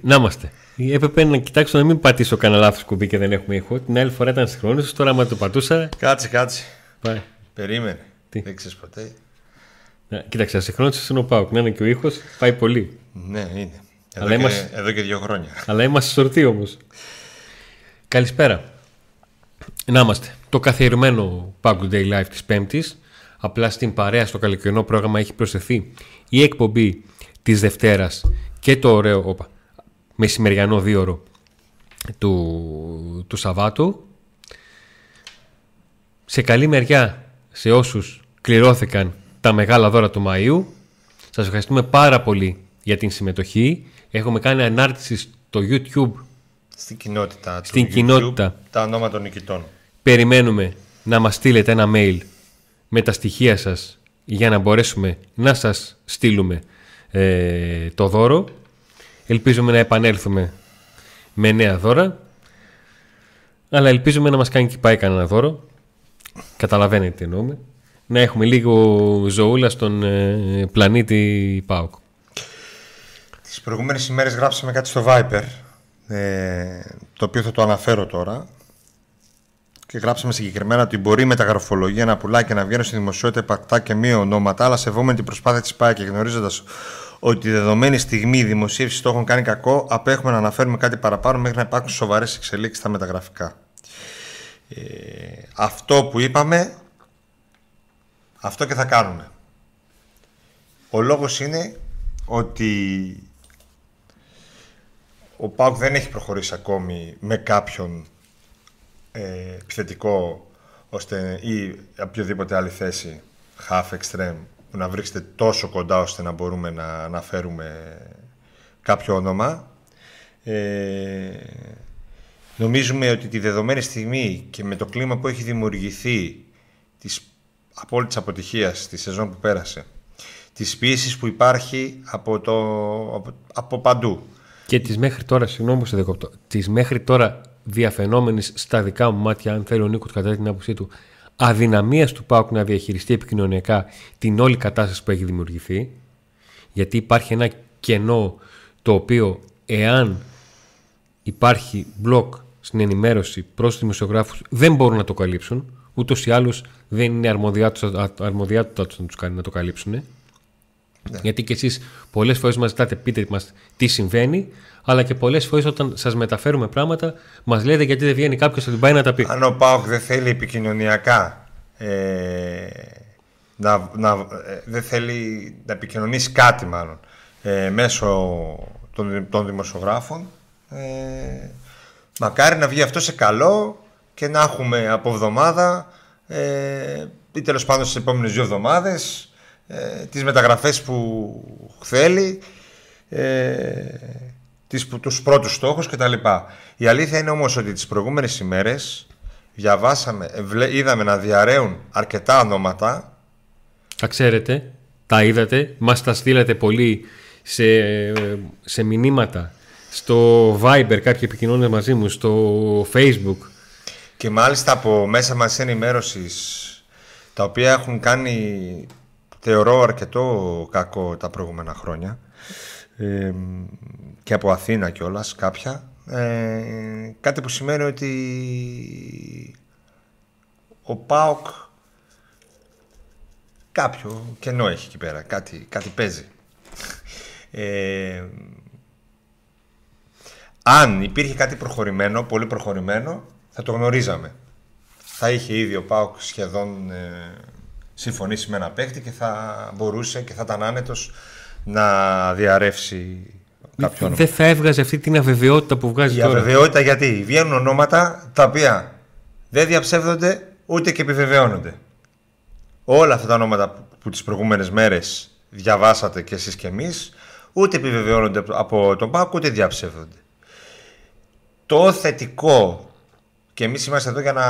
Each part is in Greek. Να είμαστε. Έπρεπε να κοιτάξω να μην πατήσω κανένα λάθος κουμπί και δεν έχουμε ήχο. Την άλλη φορά ήταν συγχρόνιος, τώρα άμα το πατούσα. Κάτσε. Πάει. Περίμενε. Τι? Δεν ξέρεις ποτέ. Να, κοίταξε, ασυγχρόνιος είναι ο ΠΑΟΚ. Να είναι και ο ήχος, πάει πολύ. Ναι, είναι. Εδώ και 2 χρόνια. Αλλά είμαστε σορτοί όμως. Καλησπέρα. Να είμαστε. Το καθιερωμένο PAOK Today Live της Πέμπτης. Απλά στην παρέα στο καλοκαιρινό πρόγραμμα έχει προσθεθεί η εκπομπή της Δευτέρας και το ωραίο μεσημεριανό 2ωρο του Σαββάτου. Σε καλή μεριά σε όσους κληρώθηκαν τα μεγάλα δώρα του Μαΐου. Σας ευχαριστούμε πάρα πολύ για την συμμετοχή. Έχουμε κάνει ανάρτηση στο YouTube. Στην κοινότητα. Τα ονόματα των νικητών. Περιμένουμε να μας στείλετε ένα mail με τα στοιχεία σας για να μπορέσουμε να σας στείλουμε το δώρο. Ελπίζουμε να επανέλθουμε με νέα δώρα, αλλά ελπίζουμε να μας κάνει και πάει κανένα δώρο. Καταλαβαίνετε τι εννοούμε. Να έχουμε λίγο ζωούλα στον πλανήτη ΠΑΟΚ. Τις προηγούμενες ημέρες γράψαμε κάτι στο Viper, το οποίο θα το αναφέρω τώρα. Και γράψαμε συγκεκριμένα ότι μπορεί η μεταγραφολογία να πουλάει και να βγαίνουν στη δημοσιότητα επακτά και μη ονόματα, αλλά σεβόμενη την προσπάθεια της ΠΑΕ και γνωρίζοντας ότι δεδομένη στιγμή οι δημοσίευσεις το έχουν κάνει κακό, απέχουμε να αναφέρουμε κάτι παραπάνω μέχρι να υπάρχουν σοβαρές εξελίξεις στα μεταγραφικά. Αυτό που είπαμε, αυτό και θα κάνουμε. Ο λόγος είναι ότι ο ΠΑΟΚ δεν έχει προχωρήσει ακόμη με κάποιον επιθετικό ώστε, ή οποιοδήποτε άλλη θέση half extreme που να βρίσκεται τόσο κοντά ώστε να μπορούμε να αναφέρουμε κάποιο όνομα. Νομίζουμε ότι τη δεδομένη στιγμή και με το κλίμα που έχει δημιουργηθεί της απόλυτης αποτυχίας τη σεζόν που πέρασε, της πίεσης που υπάρχει από παντού και της μέχρι τώρα, συγγνώμη που σε δεκοπτώ, της μέχρι τώρα διαφαινόμενης στα δικά μου μάτια, αν θέλει ο Νίκος κατά την άποψή του, αδυναμίας του ΠΑΟΚ να διαχειριστεί επικοινωνιακά την όλη κατάσταση που έχει δημιουργηθεί, γιατί υπάρχει ένα κενό το οποίο εάν υπάρχει μπλοκ στην ενημέρωση προς τους δημοσιογράφους δεν μπορούν να το καλύψουν, ούτως ή άλλως δεν είναι αρμοδιότητα τους να το καλύψουν. Ναι. Γιατί και εσείς πολλές φορές μας ζητάτε πείτε μας τι συμβαίνει, αλλά και πολλές φορές όταν σας μεταφέρουμε πράγματα μας λέτε γιατί δεν βγαίνει κάποιος να την πάει να τα πει. Αν ο ΠΑΟΚ δεν θέλει επικοινωνιακά δεν θέλει να επικοινωνήσει κάτι μάλλον μέσω των δημοσιογράφων, μακάρι να βγει αυτό σε καλό και να έχουμε από εβδομάδα ή τέλος πάντων στις επόμενες 2 εβδομάδες τις μεταγραφές που θέλει, τους πρώτους στόχους κτλ. Η αλήθεια είναι όμως ότι τις προηγούμενες ημέρες διαβάσαμε, είδαμε να διαρρέουν αρκετά ονόματα. Τα ξέρετε, τα είδατε, μας τα στείλατε πολύ σε μηνύματα στο Viber, κάποιοι επικοινώνουν μαζί μου στο Facebook και μάλιστα από μέσα μας ενημέρωσης, τα οποία έχουν κάνει θεωρώ αρκετό κακό τα προηγούμενα χρόνια και από Αθήνα κιόλας κάποια, κάτι που σημαίνει ότι ο ΠΑΟΚ κάποιο κενό έχει εκεί πέρα, κάτι παίζει. Αν υπήρχε κάτι προχωρημένο, πολύ προχωρημένο, θα το γνωρίζαμε. Θα είχε ήδη ο ΠΑΟΚ σχεδόν συμφωνήσει με ένα παίκτη και θα μπορούσε και θα ήταν άνετος να διαρρεύσει κάποιον. Δεν θα έβγαζε αυτή την αβεβαιότητα που βγάζει τώρα. Η αβεβαιότητα, γιατί βγαίνουν ονόματα τα οποία δεν διαψεύδονται ούτε και επιβεβαιώνονται. Όλα αυτά τα ονόματα που τις προηγούμενες μέρες διαβάσατε κι εσείς κι εμείς, ούτε επιβεβαιώνονται από τον ΠΑΟΚ ούτε διαψεύδονται. Το θετικό, και εμείς είμαστε εδώ για να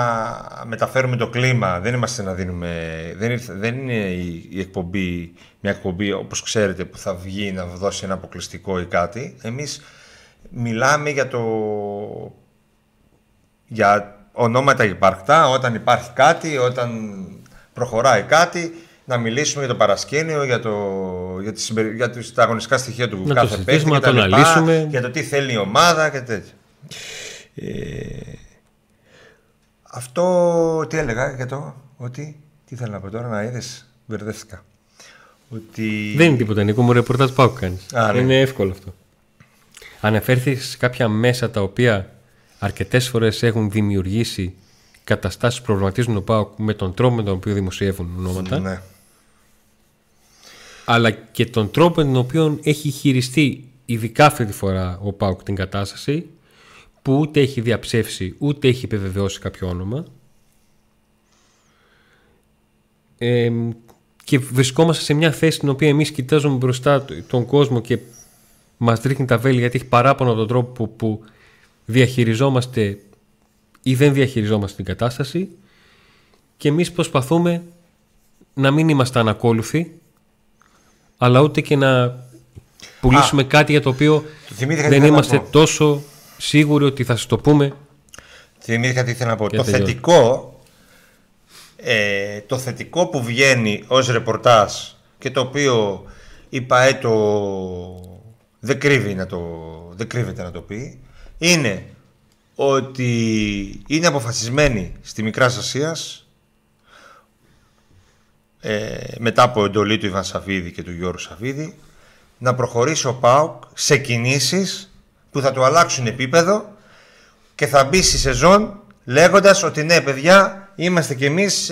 μεταφέρουμε το κλίμα, δεν είμαστε να δίνουμε, δεν είναι η εκπομπή, μια εκπομπή όπως ξέρετε που θα βγει να δώσει ένα αποκλειστικό ή κάτι. Εμείς μιλάμε για ονόματα υπαρκτά, όταν υπάρχει κάτι, όταν προχωράει κάτι, να μιλήσουμε για το παρασκήνιο, για τα αγωνιστικά στοιχεία του κάθε παίκτη, για το τι θέλει η ομάδα και τέτοια. Αυτό τι έλεγα για το ότι. Τι θέλω να πω τώρα, να είδες, μπερδεύτηκα. Ότι... Δεν είναι τίποτα, Νίκο μου, ρεπορτάζ πάω κάνεις. Ναι. Είναι εύκολο αυτό. Αναφέρθηκες σε κάποια μέσα τα οποία αρκετές φορές έχουν δημιουργήσει καταστάσεις που προβληματίζουν τον ΠΑΟΚ με τον τρόπο με τον οποίο δημοσιεύουν ονόματα. Ναι. Αλλά και τον τρόπο με τον οποίο έχει χειριστεί ειδικά αυτή τη φορά ο ΠΑΟΚ την κατάσταση, που ούτε έχει διαψεύσει ούτε έχει επιβεβαιώσει κάποιο όνομα. Και βρισκόμαστε σε μια θέση στην οποία εμείς κοιτάζουμε μπροστά τον κόσμο και μας ρίχνει τα βέλη γιατί έχει παράπονο από τον τρόπο που διαχειριζόμαστε ή δεν διαχειριζόμαστε την κατάσταση, και εμείς προσπαθούμε να μην είμαστε ανακόλουθοι αλλά ούτε και να πουλήσουμε κάτι για το οποίο δεν είμαστε τόσο σίγουροι ότι θα σας το πούμε. Θυμήθηκα τι ήθελα να πω. Το θετικό που βγαίνει ως ρεπορτάζ και το οποίο η ΠΑΕ δεν κρύβεται να το πει, είναι ότι είναι αποφασισμένη στη Μικράς Ασίας, μετά από εντολή του Ιβαν Σαββίδη και του Γιώργου Σαββίδη, να προχωρήσει ο ΠΑΟΚ σε κινήσεις που θα του αλλάξουν επίπεδο και θα μπει στη σεζόν λέγοντας ότι ναι παιδιά, είμαστε κι εμείς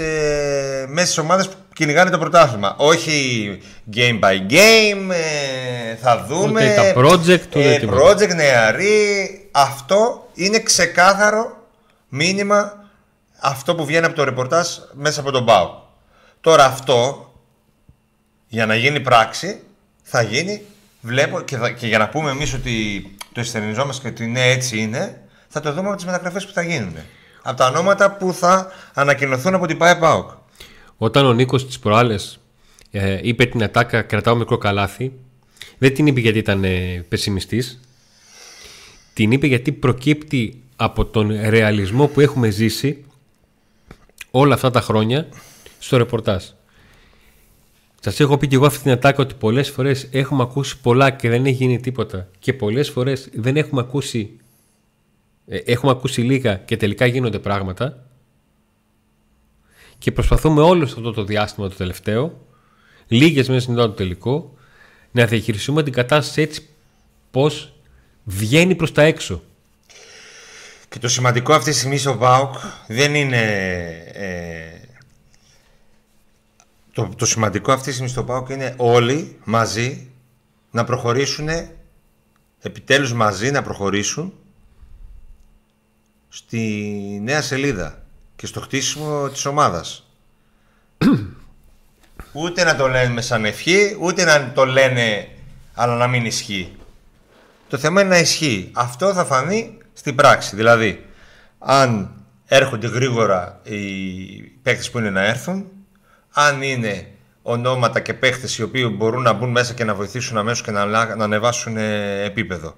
μέσα στις ομάδες που κυνηγάνε το πρωτάθλημα. Όχι game by game, θα δούμε. Ούτε τα project, project νεαροί. Αυτό είναι ξεκάθαρο μήνυμα, αυτό που βγαίνει από το ρεπορτάζ μέσα από τον ΠΑΟΚ. Τώρα αυτό για να γίνει πράξη θα γίνει, βλέπω, και για να πούμε εμείς ότι το αισθενιζόμαστε και ότι ναι έτσι είναι, θα το δούμε από τις μεταγραφές που θα γίνουν, από τα ονόματα που θα ανακοινωθούν από την ΠΑΕ-ΠΑΟΚ. Όταν ο Νίκος τις προάλλες είπε την ατάκα «κρατάω μικρό καλάθι», δεν την είπε γιατί ήταν πεσιμιστής. Την είπε γιατί προκύπτει από τον ρεαλισμό που έχουμε ζήσει όλα αυτά τα χρόνια στο ρεπορτάζ. Σας έχω πει και εγώ αυτή την ατάκα ότι πολλές φορές έχουμε ακούσει πολλά και δεν έχει γίνει τίποτα, και πολλές φορές δεν έχουμε ακούσει. Έχουμε ακούσει λίγα και τελικά γίνονται πράγματα, και προσπαθούμε όλο αυτό το διάστημα το τελευταίο, λίγες μέρες μετά το τελικό, να διαχειριστούμε την κατάσταση έτσι πως βγαίνει προς τα έξω. Και το σημαντικό αυτή τη στιγμή στο ΠΑΟΚ δεν είναι το σημαντικό αυτή τη στιγμή στο ΠΑΟΚ είναι όλοι μαζί να προχωρήσουν, επιτέλους μαζί να προχωρήσουν στη νέα σελίδα και στο χτίσιμο της ομάδας. Ούτε να το λένε σαν ευχή, ούτε να το λένε αλλά να μην ισχύει. Το θέμα είναι να ισχύει. Αυτό θα φανεί στην πράξη. Δηλαδή, αν έρχονται γρήγορα οι παίκτες που είναι να έρθουν, αν είναι ονόματα και παίκτες οι οποίοι μπορούν να μπουν μέσα και να βοηθήσουν αμέσως και να ανεβάσουν επίπεδο.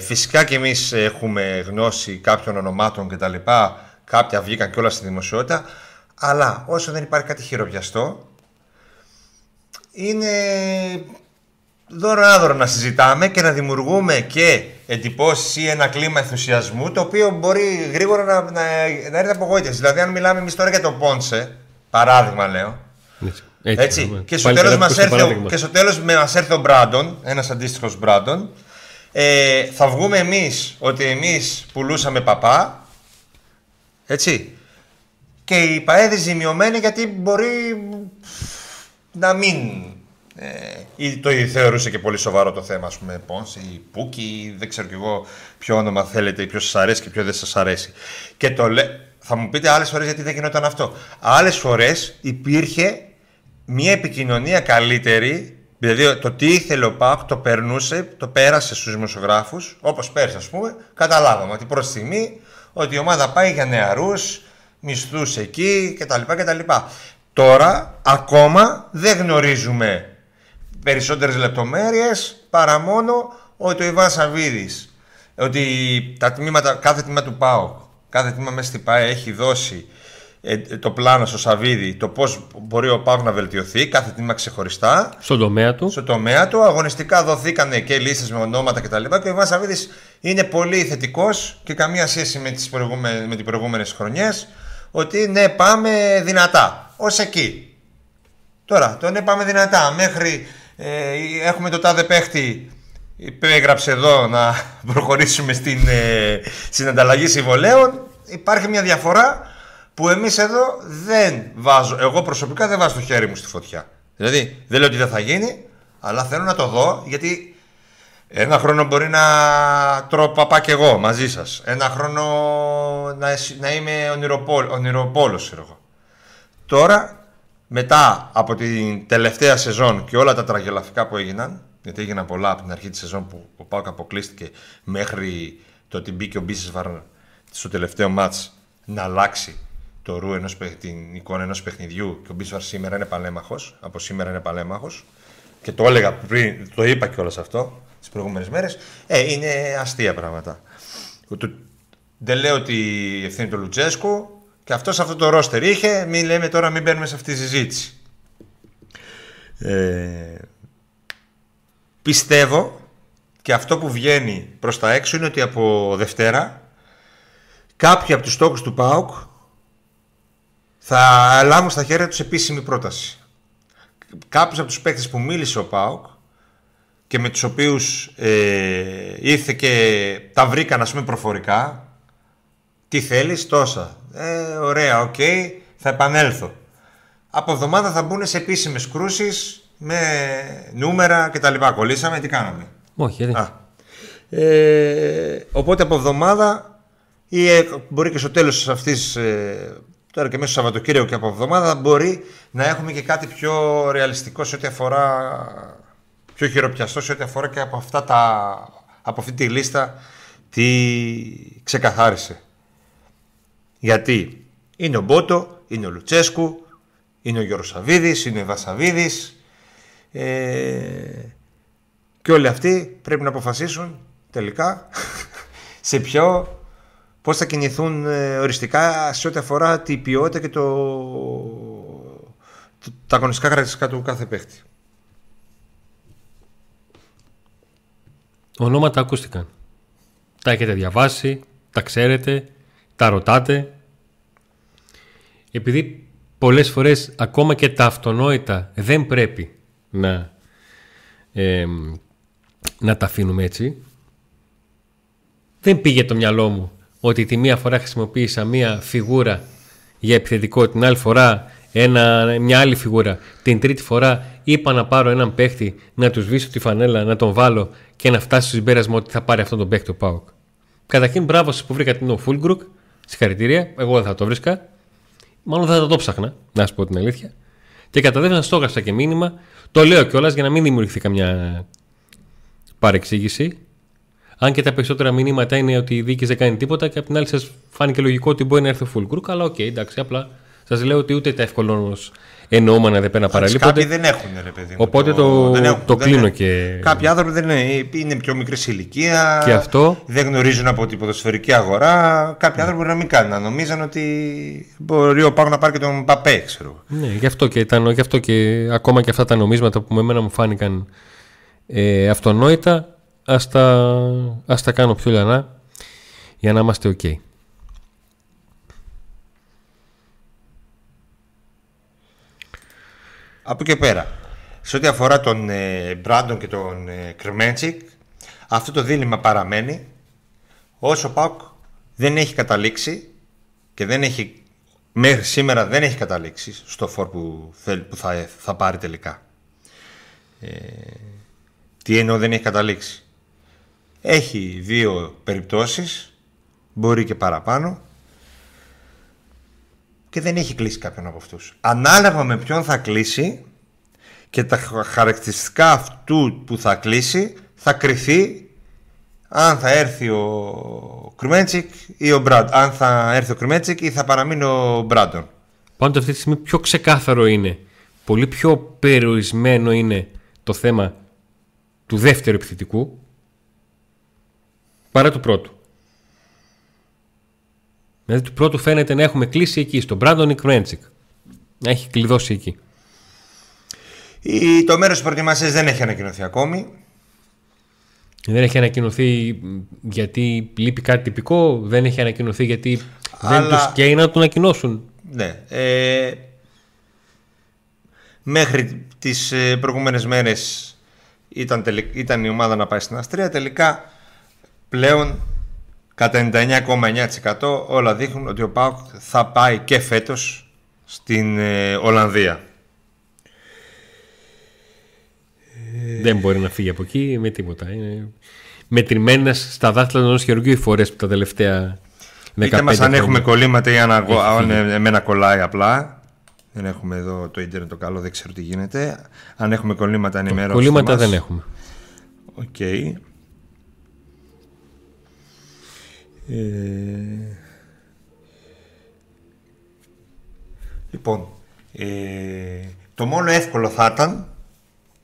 Φυσικά και εμείς έχουμε γνώση κάποιων ονομάτων και τα λοιπά, κάποια βγήκαν και όλα στη δημοσιότητα, αλλά όσο δεν υπάρχει κάτι χειροπιαστό, είναι δώρο-άδωρο να συζητάμε και να δημιουργούμε και εντυπώσεις ή ένα κλίμα ενθουσιασμού, το οποίο μπορεί γρήγορα να έρθει απογοήτευση. Δηλαδή αν μιλάμε εμείς τώρα για το Ponse, παράδειγμα λέω, έτσι. Και στο τέλος μας έρθει ο Brandon, ένας αντίστοιχος Brandon, θα βγούμε εμείς ότι εμείς πουλούσαμε παπά, έτσι, και οι παέδες ζημιωμένοι γιατί μπορεί να μην το θεωρούσε και πολύ σοβαρό το θέμα, ας πούμε, Ponce ή Πούκι, δεν ξέρω κι εγώ ποιο όνομα θέλετε ή ποιο σας αρέσει και ποιο δεν σας αρέσει. Και θα μου πείτε άλλες φορές γιατί δεν γινόταν αυτό. Άλλες φορές υπήρχε μια επικοινωνία καλύτερη. Δηλαδή το τι ήθελε ο ΠΑΟΚ το περνούσε, το πέρασε στους δημοσιογράφους, όπως πέρσι ας πούμε, καταλάβαμε ότι προς τη στιγμή ότι η ομάδα πάει για νεαρούς, μισθούς εκεί κτλ. Τώρα ακόμα δεν γνωρίζουμε περισσότερες λεπτομέρειες παρά μόνο ότι ο Ιβάν Σαββίδης, ότι κάθε τμήμα του ΠΑΟΚ, κάθε τμήμα μέσα στην ΠΑΕ έχει δώσει το πλάνο στο Savvidis, το πώς μπορεί ο ΠΑΟΚ να βελτιωθεί, κάθε τμήμα ξεχωριστά. Στον τομέα του. Αγωνιστικά δοθήκανε και λίστες με ονόματα κτλ. Και ο Ιβάν Savvidis είναι πολύ θετικός και καμία σχέση με τις προηγούμενες χρονιές. Ότι ναι, πάμε δυνατά. Ως εκεί. Τώρα, το ναι, πάμε δυνατά. Μέχρι έχουμε το τάδε παίχτη. Υπέγραψε εδώ να προχωρήσουμε στην ανταλλαγή συμβολέων. Υπάρχει μια διαφορά που εμείς εδώ δεν βάζω. Εγώ προσωπικά δεν βάζω το χέρι μου στη φωτιά. Δηλαδή δεν λέω ότι δεν θα γίνει, αλλά θέλω να το δω, γιατί ένα χρόνο μπορεί να τρώω παπά και εγώ μαζί σας. Ένα χρόνο να είμαι ονειροπόλος εγώ. Τώρα, μετά από την τελευταία σεζόν και όλα τα τραγελαφικά που έγιναν, γιατί έγιναν πολλά από την αρχή της σεζόν που ο ΠΑΟΚ αποκλείστηκε μέχρι το ότι μπήκε ο Μπίσεσβαρ στο τελευταίο μάτς να αλλάξει το ρου την εικόνα ενός παιχνιδιού, και ο Μπίσεσβαρ σήμερα είναι παλέμαχος, από σήμερα είναι παλέμαχος, και το έλεγα πριν, το είπα κιόλας αυτό τις προηγούμενες μέρες, είναι αστεία πράγματα. Δεν λέω ότι ευθύνει το Λουτσέσκου, και αυτός αυτό το ρόστερ είχε, μην λέμε τώρα, μην μπαίνουμε σε αυτή τη συζήτηση. Πιστεύω, και αυτό που βγαίνει προς τα έξω είναι ότι από Δευτέρα κάποιοι από τους στόχους του ΠΑΟΚ θα λάβουν στα χέρια τους επίσημη πρόταση. Κάποιους από τους παίκτες που μίλησε ο ΠΑΟΚ και με τους οποίους ήρθε και τα βρήκαν, ας πούμε, προφορικά. Τι θέλεις, τόσα. Ωραία, οκ, θα επανέλθω. Από εβδομάδα θα μπουν σε επίσημες κρούσεις με νούμερα και τα λοιπά. Κολλήσαμε, τι κάναμε? Όχι, οπότε από εβδομάδα ή μπορεί και στο τέλος αυτής, τώρα και μέσα στο Σαββατοκύριακο και από εβδομάδα, μπορεί να έχουμε και κάτι πιο ρεαλιστικό σε ό,τι αφορά, πιο χειροπιαστό σε ό,τι αφορά και από, από αυτή τη λίστα τι ξεκαθάρισε. Γιατί είναι ο Μπότο, είναι ο Λουτσέσκου, είναι ο Γιώργος Savvidis, είναι ο Ιβάν Savvidis. Και όλοι αυτοί πρέπει να αποφασίσουν τελικά σε ποιο, πώς θα κινηθούν οριστικά σε ό,τι αφορά την ποιότητα και τα αγωνιστικά χαρακτηριστικά του κάθε παίχτη. Ονόματα ακούστηκαν. Τα έχετε διαβάσει, τα ξέρετε, τα ρωτάτε. Επειδή πολλές φορές ακόμα και τα αυτονόητα δεν πρέπει να τα αφήνουμε έτσι. Δεν πήγε το μυαλό μου ότι τη μία φορά χρησιμοποίησα μία φιγούρα για επιθετικό, την άλλη φορά μια άλλη φιγούρα, την τρίτη φορά είπα να πάρω έναν παίχτη, να του σβήσω τη φανέλα, να τον βάλω και να φτάσει στο συμπέρασμα ότι θα πάρει αυτόν τον παίχτη ο ΠΑΟΚ. Καταρχήν, μπράβο σας που βρήκατε τον Fullgroup, συγχαρητήρια. Εγώ δεν θα το βρίσκα, μάλλον δεν θα το ψάχνα, να σου πω την αλήθεια. Και κατά δεύτερον, στόγαψα και μήνυμα. Το λέω κιόλας για να μην δημιουργηθεί καμιά παρεξήγηση. Αν και τα περισσότερα μηνύματα είναι ότι η διοίκηση δεν κάνει τίποτα, και απ' την άλλη σας φάνηκε λογικό ότι μπορεί να έρθει ο Fullgroup. Αλλά οκ, εντάξει, απλά σας λέω ότι ούτε τα ευκολόνως εννοούμενα δεν πέρα παραλείπονται. Κάποιοι δεν έχουν, ρε παιδί. Οπότε το κλείνω και. Κάποιοι άνθρωποι δεν είναι πιο μικρή ηλικία. Και αυτό. Δεν γνωρίζουν από την ποδοσφαιρική αγορά. Κάποιοι άνθρωποι μπορεί να μην κάνουν. Νομίζαν ότι μπορεί ο Πάκο να πάρει και τον Παπέ, ξέρω. Ναι, γι' αυτό και ακόμα και αυτά τα νομίσματα που με εμένα μου φάνηκαν αυτονόητα, ας τα κάνω πιο λιανά για να είμαστε οκ. Από και πέρα, σε ό,τι αφορά τον Brandon και τον Krmenčić, αυτό το δίλημμα παραμένει. Όσο ο ΠΑΟΚ δεν έχει καταλήξει, και μέχρι σήμερα δεν έχει καταλήξει στο φορ που θα πάρει τελικά. Τι εννοώ δεν έχει καταλήξει? Έχει δύο περιπτώσεις, μπορεί και παραπάνω, και δεν έχει κλείσει κάποιον από αυτούς. Ανάλογα με ποιον θα κλείσει και τα χαρακτηριστικά αυτού που θα κλείσει, θα κριθεί αν θα έρθει ο Krmenčić ή ο Brandon, ή θα παραμείνει ο Brandon. Πάντως αυτή τη στιγμή πιο ξεκάθαρο είναι, πολύ πιο περιορισμένο είναι το θέμα του δεύτερου επιθετικού παρά του πρώτου. Δηλαδή του πρώτου φαίνεται να έχουμε κλείσει εκεί, στον Brandon ή Κρμέντσικ. Να έχει κλειδώσει εκεί. Το μέρος της προετοιμασίας δεν έχει ανακοινωθεί ακόμη. Δεν έχει ανακοινωθεί γιατί λείπει κάτι τυπικό, δεν έχει ανακοινωθεί γιατί δεν τους καίει να το ανακοινώσουν. Ναι. Μέχρι τις προηγούμενες μέρες ήταν η ομάδα να πάει στην Αυστρία. Τελικά πλέον κατά 99,9% όλα δείχνουν ότι ο ΠΑΟΚ θα πάει και φέτος στην Ολλανδία. Δεν μπορεί να φύγει από εκεί με τίποτα. Είναι μετρημένες στα δάχτυλα ενός χειρουργείου οι φορές που τα τελευταία 15 χρόνια. Είτε μας αν έχουμε κολλήματα ή αν εμένα κολλάει απλά. Δεν έχουμε εδώ το ίντερνετ το καλό, δεν ξέρω τι γίνεται. Αν έχουμε κολλήματα ενημέρωση. Κολλήματα δεν έχουμε. Οκ. Okay. Λοιπόν, το μόνο εύκολο θα ήταν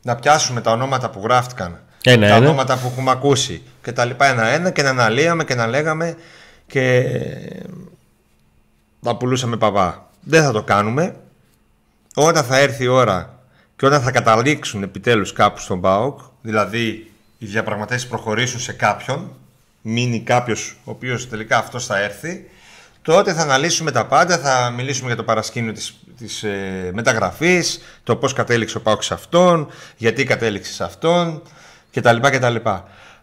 να πιάσουμε τα ονόματα που γράφτηκαν, τα ονόματα που έχουμε ακούσει και τα λοιπά ένα-ένα και να αναλύαμε και να λέγαμε και να πουλούσαμε παπά. Δεν θα το κάνουμε. Όταν θα έρθει η ώρα και όταν θα καταλήξουν επιτέλους κάπου στον ΠΑΟΚ, δηλαδή οι διαπραγματεύσεις προχωρήσουν σε κάποιον, μείνει κάποιος ο οποίος τελικά αυτός θα έρθει, τότε θα αναλύσουμε τα πάντα, θα μιλήσουμε για το παρασκήνιο της μεταγραφής, το πώς κατέληξε ο ΠΑΟΚ σε αυτόν, γιατί κατέληξε σε αυτόν κτλ.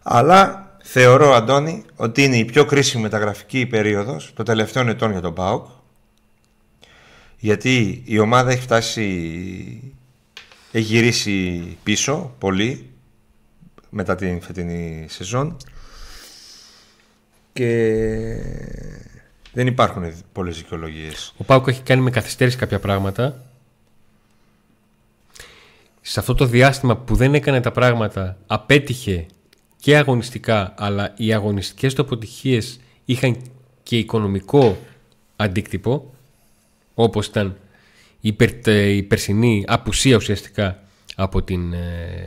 Αλλά θεωρώ, Αντώνη, ότι είναι η πιο κρίσιμη μεταγραφική περίοδος των τελευταίων ετών για τον ΠΑΟΚ. Γιατί η ομάδα έχει φτάσει, έχει γυρίσει πίσω πολύ μετά την φετινή σεζόν και δεν υπάρχουν πολλές δικαιολογίες. Ο ΠΑΟΚ έχει κάνει με καθυστέρηση κάποια πράγματα. Σε αυτό το διάστημα που δεν έκανε τα πράγματα απέτυχε και αγωνιστικά, αλλά οι αγωνιστικές του αποτυχίες είχαν και οικονομικό αντίκτυπο, όπως ήταν η περσινή απουσία ουσιαστικά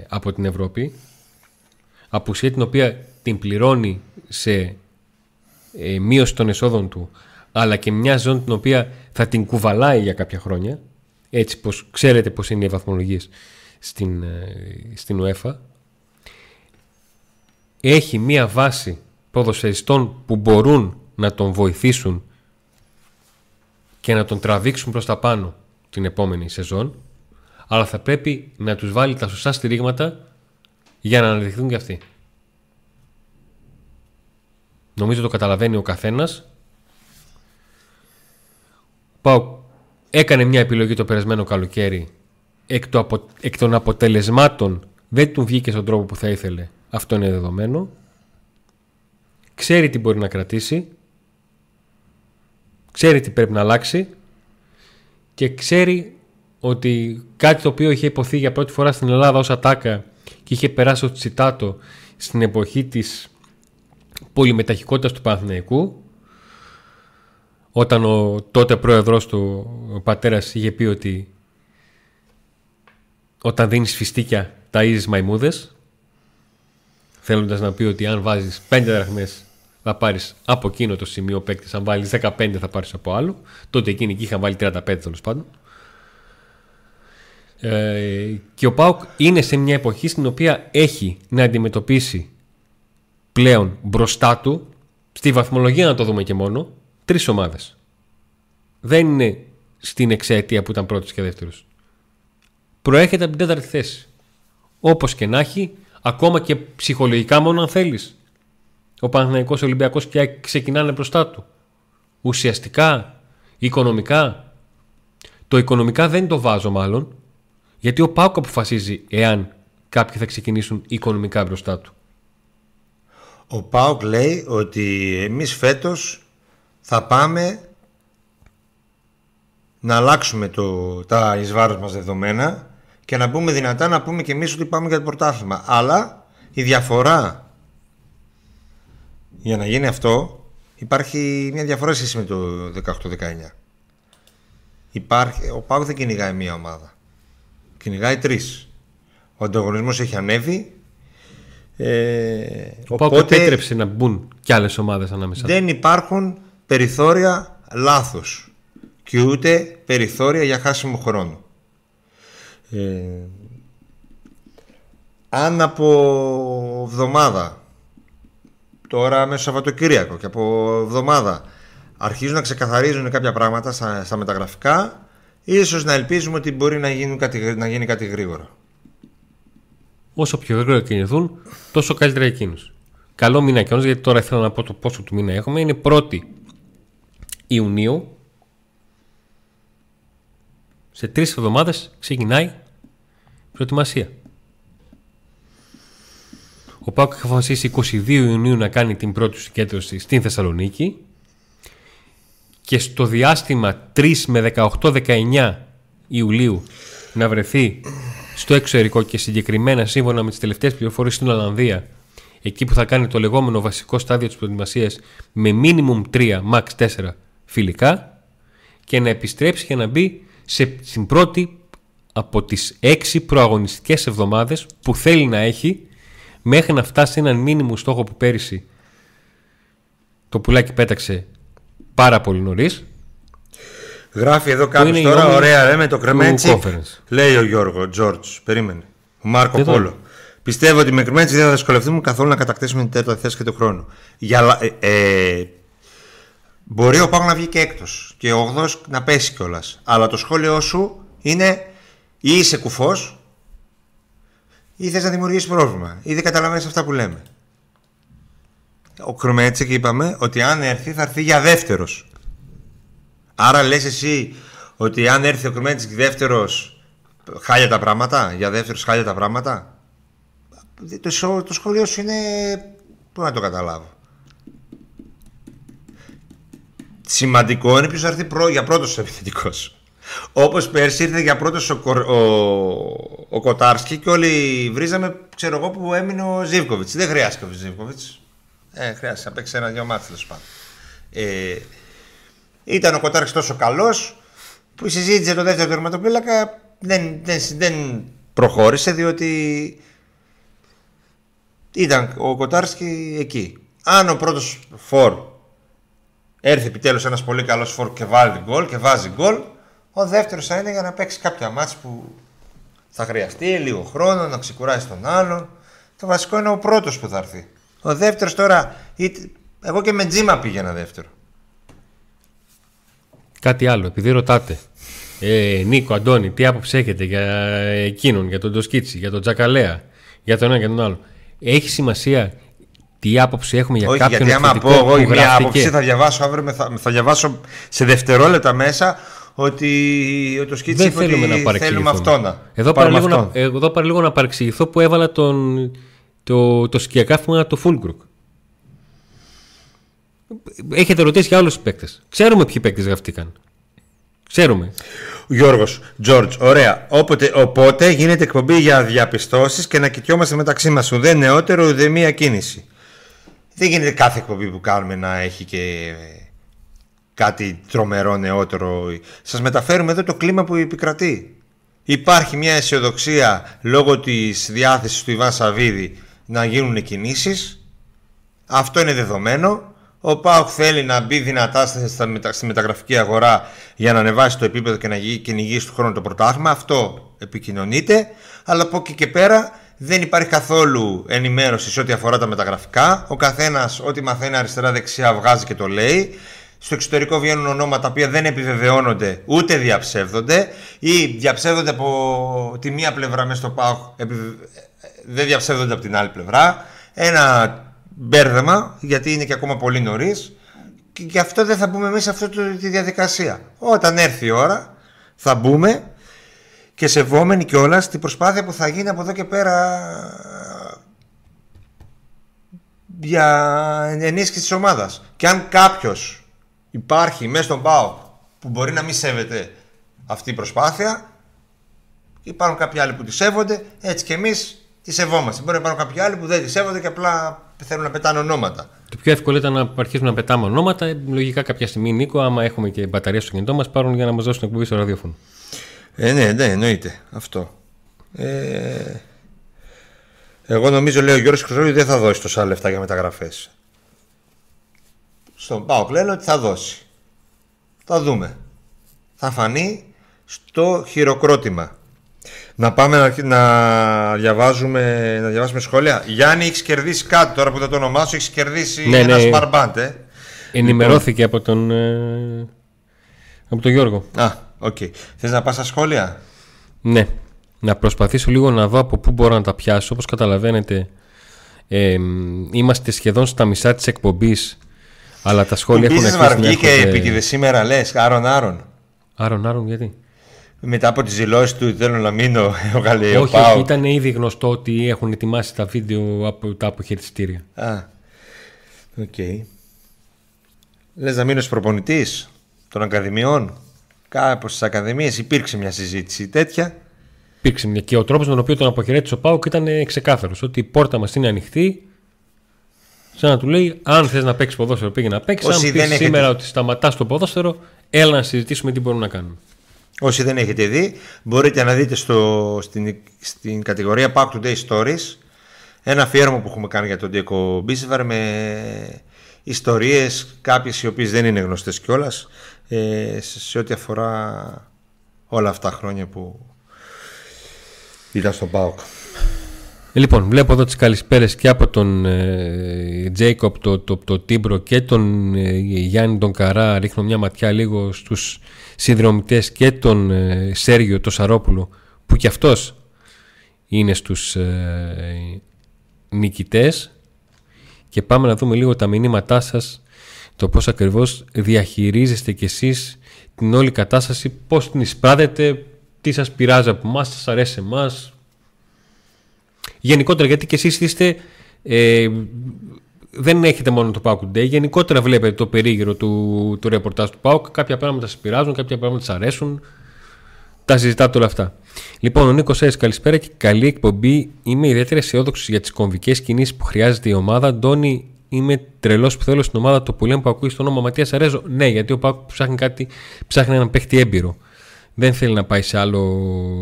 από την Ευρώπη. Απουσία την οποία την πληρώνει σε μείωση των εσόδων του, αλλά και μια ζώνη την οποία θα την κουβαλάει για κάποια χρόνια. Έτσι πως ξέρετε πως είναι οι βαθμολογίες στην UEFA. Έχει μια βάση ποδοσφαιριστών που μπορούν να τον βοηθήσουν και να τον τραβήξουν προς τα πάνω την επόμενη σεζόν, αλλά θα πρέπει να τους βάλει τα σωστά στηρίγματα για να αναδειχθούν και αυτοί. Νομίζω το καταλαβαίνει ο καθένας. Έκανε μια επιλογή το περασμένο καλοκαίρι, εκ των αποτελεσμάτων δεν του βγήκε στον τρόπο που θα ήθελε, αυτό είναι δεδομένο. Ξέρει τι μπορεί να κρατήσει, ξέρει τι πρέπει να αλλάξει και ξέρει ότι κάτι το οποίο είχε υποθεί για πρώτη φορά στην Ελλάδα ως ατάκα και είχε περάσει ως τσιτάτο στην εποχή της πολυμεταχικότητας του Παναθηναϊκού, όταν ο τότε πρόεδρος του, ο πατέρας, είχε πει ότι όταν δίνεις φιστίκια ταΐζεις μαϊμούδες, θέλοντας να πει ότι αν βάζεις 5 δραχμές θα πάρεις από εκείνο το σημείο παίκτης, αν βάλεις 15 θα πάρεις από άλλο. Τότε εκείνοι εκεί είχαν βάλει 35, τέλος πάντων. Και ο ΠΑΟΚ είναι σε μια εποχή στην οποία έχει να αντιμετωπίσει πλέον μπροστά του, στη βαθμολογία να το δούμε και μόνο, τρεις ομάδες. Δεν είναι στην εξαετία που ήταν πρώτος και δεύτερος. Προέρχεται από την τέταρτη θέση. Όπως και να έχει, ακόμα και ψυχολογικά μόνο αν θέλεις, ο Παναθηναϊκός, ο Ολυμπιακός πια ξεκινάνε μπροστά του. Ουσιαστικά, οικονομικά. Το οικονομικά δεν το βάζω μάλλον, γιατί ο ΠΑΟΚ αποφασίζει εάν κάποιοι θα ξεκινήσουν οικονομικά μπροστά του. Ο ΠΑΟΚ λέει ότι εμείς φέτος θα πάμε να αλλάξουμε τα εις βάρος μας δεδομένα και να μπούμε δυνατά να πούμε και εμείς ότι πάμε για το πρωτάθλημα. Αλλά η διαφορά, για να γίνει αυτό, υπάρχει μια διαφορά σχέση με το 18-19. Ο ΠΑΟΚ δεν κυνηγάει μια ομάδα. Κυνηγάει τρεις. Ο ανταγωνισμός έχει ανέβει. Ο ΠΑΟΚ επέτρεψε να μπουν κι άλλες ομάδες ανάμεσα. Δεν υπάρχουν περιθώρια λάθος και ούτε περιθώρια για χάσιμο χρόνο. Αν από εβδομάδα, τώρα μέσα Σαββατοκύριακο, και από εβδομάδα αρχίζουν να ξεκαθαρίζουν κάποια πράγματα στα μεταγραφικά, ίσως να ελπίζουμε ότι μπορεί να γίνει κάτι γρήγορα. Όσο πιο γρήγορα κινηθούν, τόσο καλύτερα εκείνους. Καλό μήνα κιόλας, γιατί τώρα θέλω να πω το πόσο του μήνα έχουμε. Είναι 1η Ιουνίου. Σε 3 εβδομάδες ξεκινάει η προετοιμασία. Ο ΠΑΟΚ έχει αποφασίσει 22 Ιουνίου να κάνει την πρώτη του συγκέντρωση στην Θεσσαλονίκη. Και στο διάστημα 3 με 18-19 Ιουλίου να βρεθεί στο εξωτερικό και συγκεκριμένα σύμφωνα με τις τελευταίες πληροφορίες στην Ολλανδία, εκεί που θα κάνει το λεγόμενο βασικό στάδιο της προετοιμασίας με minimum 3, max 4 φιλικά, και να επιστρέψει και να μπει στην πρώτη από τις 6 προαγωνιστικές εβδομάδες που θέλει να έχει μέχρι να φτάσει σε έναν minimum στόχο που πέρυσι το πουλάκι πέταξε πάρα πολύ νωρίς. Γράφει εδώ κάποιος τώρα, ωραία ρε, με το Κρεμέντσι. Λέει ο Γιώργος, περίμενε. Ο Μάρκο εδώ. Πόλο. Πιστεύω ότι με Κρεμέντσι δεν θα δυσκολευτούμε καθόλου να κατακτήσουμε την τέταρτη θέση και του χρόνου. Μπορεί ο Πάκος να βγει και έκτος και ο 8ος να πέσει κιόλας. Αλλά το σχόλιο σου είναι ή είσαι κουφός ή θες να δημιουργήσεις πρόβλημα. Ήδη καταλαβαίνεις αυτά που λέμε. Ο Κρεμέντσι, και είπαμε ότι αν έρθει θα έρθει για δεύτερος. Άρα λες εσύ ότι αν έρθει ο Κρμέντσικ δεύτερος, χάλια τα πράγματα, για δεύτερος χάλια τα πράγματα. Το σχολείο σου είναι, πού να το καταλάβω. Σημαντικό είναι ποιος θα έρθει για πρώτος ο επιθετικός. Όπως πέρσι ήρθε για πρώτος ο Κοτάρσκι και όλοι βρίζαμε, ξέρω εγώ, που έμεινε ο Ζivković. Δεν χρειάστηκε ο Ζivković. Χρειάστηκε να παίξει 1-2 μάτς. Ήταν ο Kotarski τόσο καλός που συζήτησε το δεύτερο τερματοπύλακα, δεν προχώρησε διότι ήταν ο Kotarski εκεί. Αν ο πρώτος φορ έρθει επιτέλους ένας πολύ καλός φορ και βάλει γκολ και βάζει γκολ, ο δεύτερος θα είναι για να παίξει κάποια μάτς που θα χρειαστεί λίγο χρόνο να ξεκουράσει τον άλλον. Το βασικό είναι ο πρώτος που θα έρθει. Ο δεύτερος τώρα, εγώ και με τζίμα πήγαινα δεύτερο. Κάτι άλλο, επειδή ρωτάτε, Νίκο, Αντώνη, τι άποψη έχετε για εκείνον, για τον Ντοσκίτσι, για τον Τζακαλέα, για τον ένα και τον άλλο. Έχει σημασία τι άποψη έχουμε για κάποιον επιθετικό? Όχι, γιατί άμα πω εγώ μια άποψη θα διαβάσω αύριο, θα διαβάσω σε δευτερόλεπτα μέσα ότι ο Ντοσκίτσι είπε ότι θέλουμε αυτόνα. Εδώ παραλίγο να παρεξηγηθώ που έβαλα το σκιακάφημα το Fullgroup. Έχετε ρωτήσει για όλους τους παίκτες. Ξέρουμε ποιοι παίκτες γραφτήκαν. Ξέρουμε. Γιώργος, George, ωραία. Οπότε γίνεται εκπομπή για διαπιστώσεις και να κοιτιόμαστε μεταξύ μας. Ουδέ νεότερο, ουδέ μία κίνηση. Δεν γίνεται κάθε εκπομπή που κάνουμε να έχει και κάτι τρομερό νεότερο. Σας μεταφέρουμε εδώ το κλίμα που επικρατεί. Υπάρχει μια αισιοδοξία λόγω της διάθεσης του Ιβάν Savvidis να γίνουν κινήσεις. Αυτό είναι δεδομένο. Ο ΠΑΟΚ θέλει να μπει δυνατά στη μεταγραφική αγορά για να ανεβάσει το επίπεδο και να κυνηγήσει του χρόνου το πρωτάθλημα. Αυτό επικοινωνείται. Αλλά από εκεί και πέρα δεν υπάρχει καθόλου ενημέρωση σε ό,τι αφορά τα μεταγραφικά. Ο καθένας ό,τι μαθαίνει αριστερά-δεξιά βγάζει και το λέει. Στο εξωτερικό βγαίνουν ονόματα τα οποία δεν επιβεβαιώνονται ούτε διαψεύδονται, ή διαψεύδονται από τη μία πλευρά μέσα στο ΠΑΟΚ, δεν διαψεύδονται από την άλλη πλευρά. Ένα μπέρδεμα, γιατί είναι και ακόμα πολύ νωρίς και γι' αυτό δεν θα μπούμε εμείς σε αυτή τη διαδικασία. Όταν έρθει η ώρα θα μπούμε και σεβόμενοι κιόλας την προσπάθεια που θα γίνει από εδώ και πέρα για ενίσχυση της ομάδας. Και αν κάποιος υπάρχει μέσα στον ΠΑΟΚ που μπορεί να μην σέβεται αυτή η προσπάθεια, υπάρχουν κάποιοι άλλοι που τη σέβονται, έτσι κι εμείς τη σεβόμαστε. Μπορεί να υπάρχουν κάποιοι άλλοι που δεν τη σέβονται και απλά θέλουν να πετάνε ονόματα. Το πιο εύκολο ήταν να αρχίσουμε να πετάμε ονόματα. Λογικά κάποια στιγμή, Νίκο, άμα έχουμε και μπαταρία στο κινητό μας, πάρουν για να μας δώσουν εκπομπή στο ραδιόφωνο. Ναι, εννοείται αυτό. Εγώ νομίζω, λέει ο Γιώργος Χρυσόγλου, δεν θα δώσει τόσα λεφτά για μεταγραφές. στον ΠΑΟΚ λένε ότι θα δώσει. Θα δούμε. Θα φανεί στο χειροκρότημα. Να πάμε να διαβάζουμε σχόλια. Γιάννη, έχει κερδίσει κάτι τώρα που δεν το όνομά σου. Έχει κερδίσει ένα σπαρμπάντε. Ενημερώθηκε λοιπόν από τον Γιώργο. Α, οκ. Okay. Θες να πας στα σχόλια? Ναι. Να προσπαθήσω λίγο να δω από πού μπορώ να τα πιάσω. Όπως καταλαβαίνετε, είμαστε σχεδόν στα μισά της εκπομπής, αλλά τα σχόλια έχουν αρχίσει να έρχονται. Βγήκε επίτηδες σήμερα, λες, Άρον-Άρον. Άρον-Άρον γιατί? Μετά από τις δηλώσεις του θέλω να μείνω ο Γαλλιοπάου. Όχι, όχι, ήταν ήδη γνωστό ότι έχουν ετοιμάσει τα βίντεο από τα αποχαιρετιστήρια. Α, οκ. Okay. Λες να μείνω προπονητής των Ακαδημιών. Κάπως στις Ακαδημίες υπήρξε μια συζήτηση τέτοια. Και ο τρόπος με τον οποίο τον αποχαιρέτησε ο ΠΑΟΚ ήταν ξεκάθαρος. Ότι η πόρτα μας είναι ανοιχτή. Σαν να του λέει: αν θες να παίξεις ποδόσφαιρο, πήγαινε να παίξεις. Αν πεις σήμερα ότι σταματάς το ποδόσφαιρο, έλα να συζητήσουμε τι μπορούμε να κάνουμε. Όσοι δεν έχετε δει, μπορείτε να δείτε στην κατηγορία PAOK Today Stories ένα αφιέρωμα που έχουμε κάνει για τον Ντίκο Μπίσεσβαρ με ιστορίες, κάποιες οι οποίες δεν είναι γνωστές κιόλας, σε ό,τι αφορά όλα αυτά τα χρόνια που ήταν στον ΠΑΟΚ. Λοιπόν, βλέπω εδώ τις καλησπέρες και από τον Τζέικοπ, το Τίμπρο και τον Γιάννη τον Καρά. Ρίχνω μια ματιά λίγο στους συνδρομητές και τον Σέργιο το Σαρόπουλο, που κι αυτός είναι στους νικητές. Και πάμε να δούμε λίγο τα μηνύματά σας, το πώς ακριβώς διαχειρίζεστε κι εσείς την όλη κατάσταση, πώς την εισπράτετε, τι σας πειράζει από εμάς, σας αρέσει εμάς. Γενικότερα, γιατί και εσείς είστε, δεν έχετε μόνο το PAOK Today, γενικότερα βλέπετε το περίγυρο του ρεπορτάζ του ΠΑΟΚ. Κάποια πράγματα σας πειράζουν, κάποια πράγματα σας αρέσουν. Τα συζητάτε όλα αυτά. Λοιπόν, ο Νίκος Σέρης, καλησπέρα και καλή εκπομπή. Είμαι ιδιαίτερα αισιόδοξος για τις κομβικές κινήσεις που χρειάζεται η ομάδα. Αντώνη, είμαι τρελός που θέλω στην ομάδα το πολέμου που ακούει στο όνομα Ματίας Αρέζο. Ναι, γιατί ο ΠΑΟΚ ψάχνει έναν παίχτη έμπειρο. Δεν θέλει να πάει σε άλλο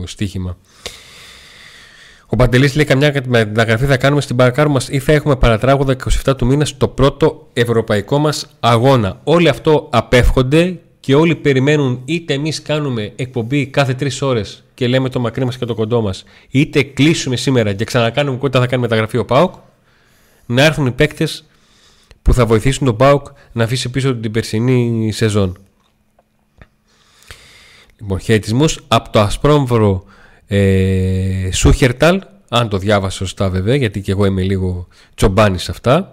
στοίχημα. Ο Παντελής λέει: καμιά καταγραφή θα κάνουμε στην παρακάρου μας ή θα έχουμε παρατράγουδα 27 του μήνα στο πρώτο ευρωπαϊκό μας αγώνα. Όλοι αυτό απέφχονται και όλοι περιμένουν, είτε εμείς κάνουμε εκπομπή κάθε 3 ώρες και λέμε το μακρύ μας και το κοντό μας, είτε κλείσουμε σήμερα και ξανακάνουμε όταν θα κάνει μεταγραφή ο ΠΑΟΚ, να έρθουν οι παίκτες που θα βοηθήσουν τον ΠΑΟΚ να αφήσει πίσω την περσινή σεζόν. Λοιπόν, χαιρετισμούς από το ασπρόμβρο Σούχερταλ, αν το διάβασα σωστά βέβαια, γιατί και εγώ είμαι λίγο τσομπάνης σε αυτά.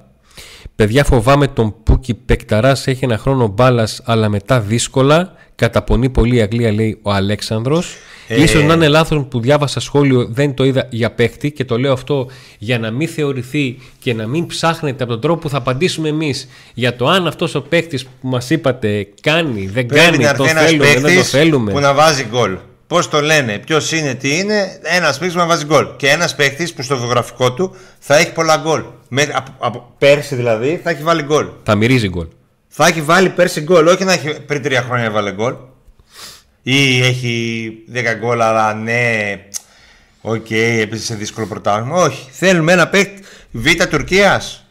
Παιδιά, φοβάμαι τον Πούκι Πεκταράς, έχει ένα χρόνο μπάλας, αλλά μετά δύσκολα. Καταπονεί πολύ η Αγγλία, λέει ο Αλέξανδρος. Ίσως να είναι λάθος που διάβασα σχόλιο, δεν το είδα για παίχτη, και το λέω αυτό για να μην θεωρηθεί και να μην ψάχνετε από τον τρόπο που θα απαντήσουμε εμείς για το αν αυτός ο παίχτης που μας είπατε κάνει, δεν κάνει, το θέλουμε, δεν το θέλουμε. Που να βάζει γκολ. Πώς το λένε, ποιος είναι, τι είναι, ένας παίχτης που να βάζει γκολ. Και ένας παίχτης που στο βιογραφικό του θα έχει πολλά γκολ. Από πέρσι δηλαδή θα έχει βάλει γκολ. Θα μυρίζει γκολ. Θα έχει βάλει πέρσι γκολ, όχι να έχει πριν 3 χρόνια βάλει γκολ. Ή έχει 10 γκολ, αλλά ναι, οκ, επίσης σε δύσκολο πρωτάθλημα. Όχι, θέλουμε ένα παίκτη. Β' Τουρκίας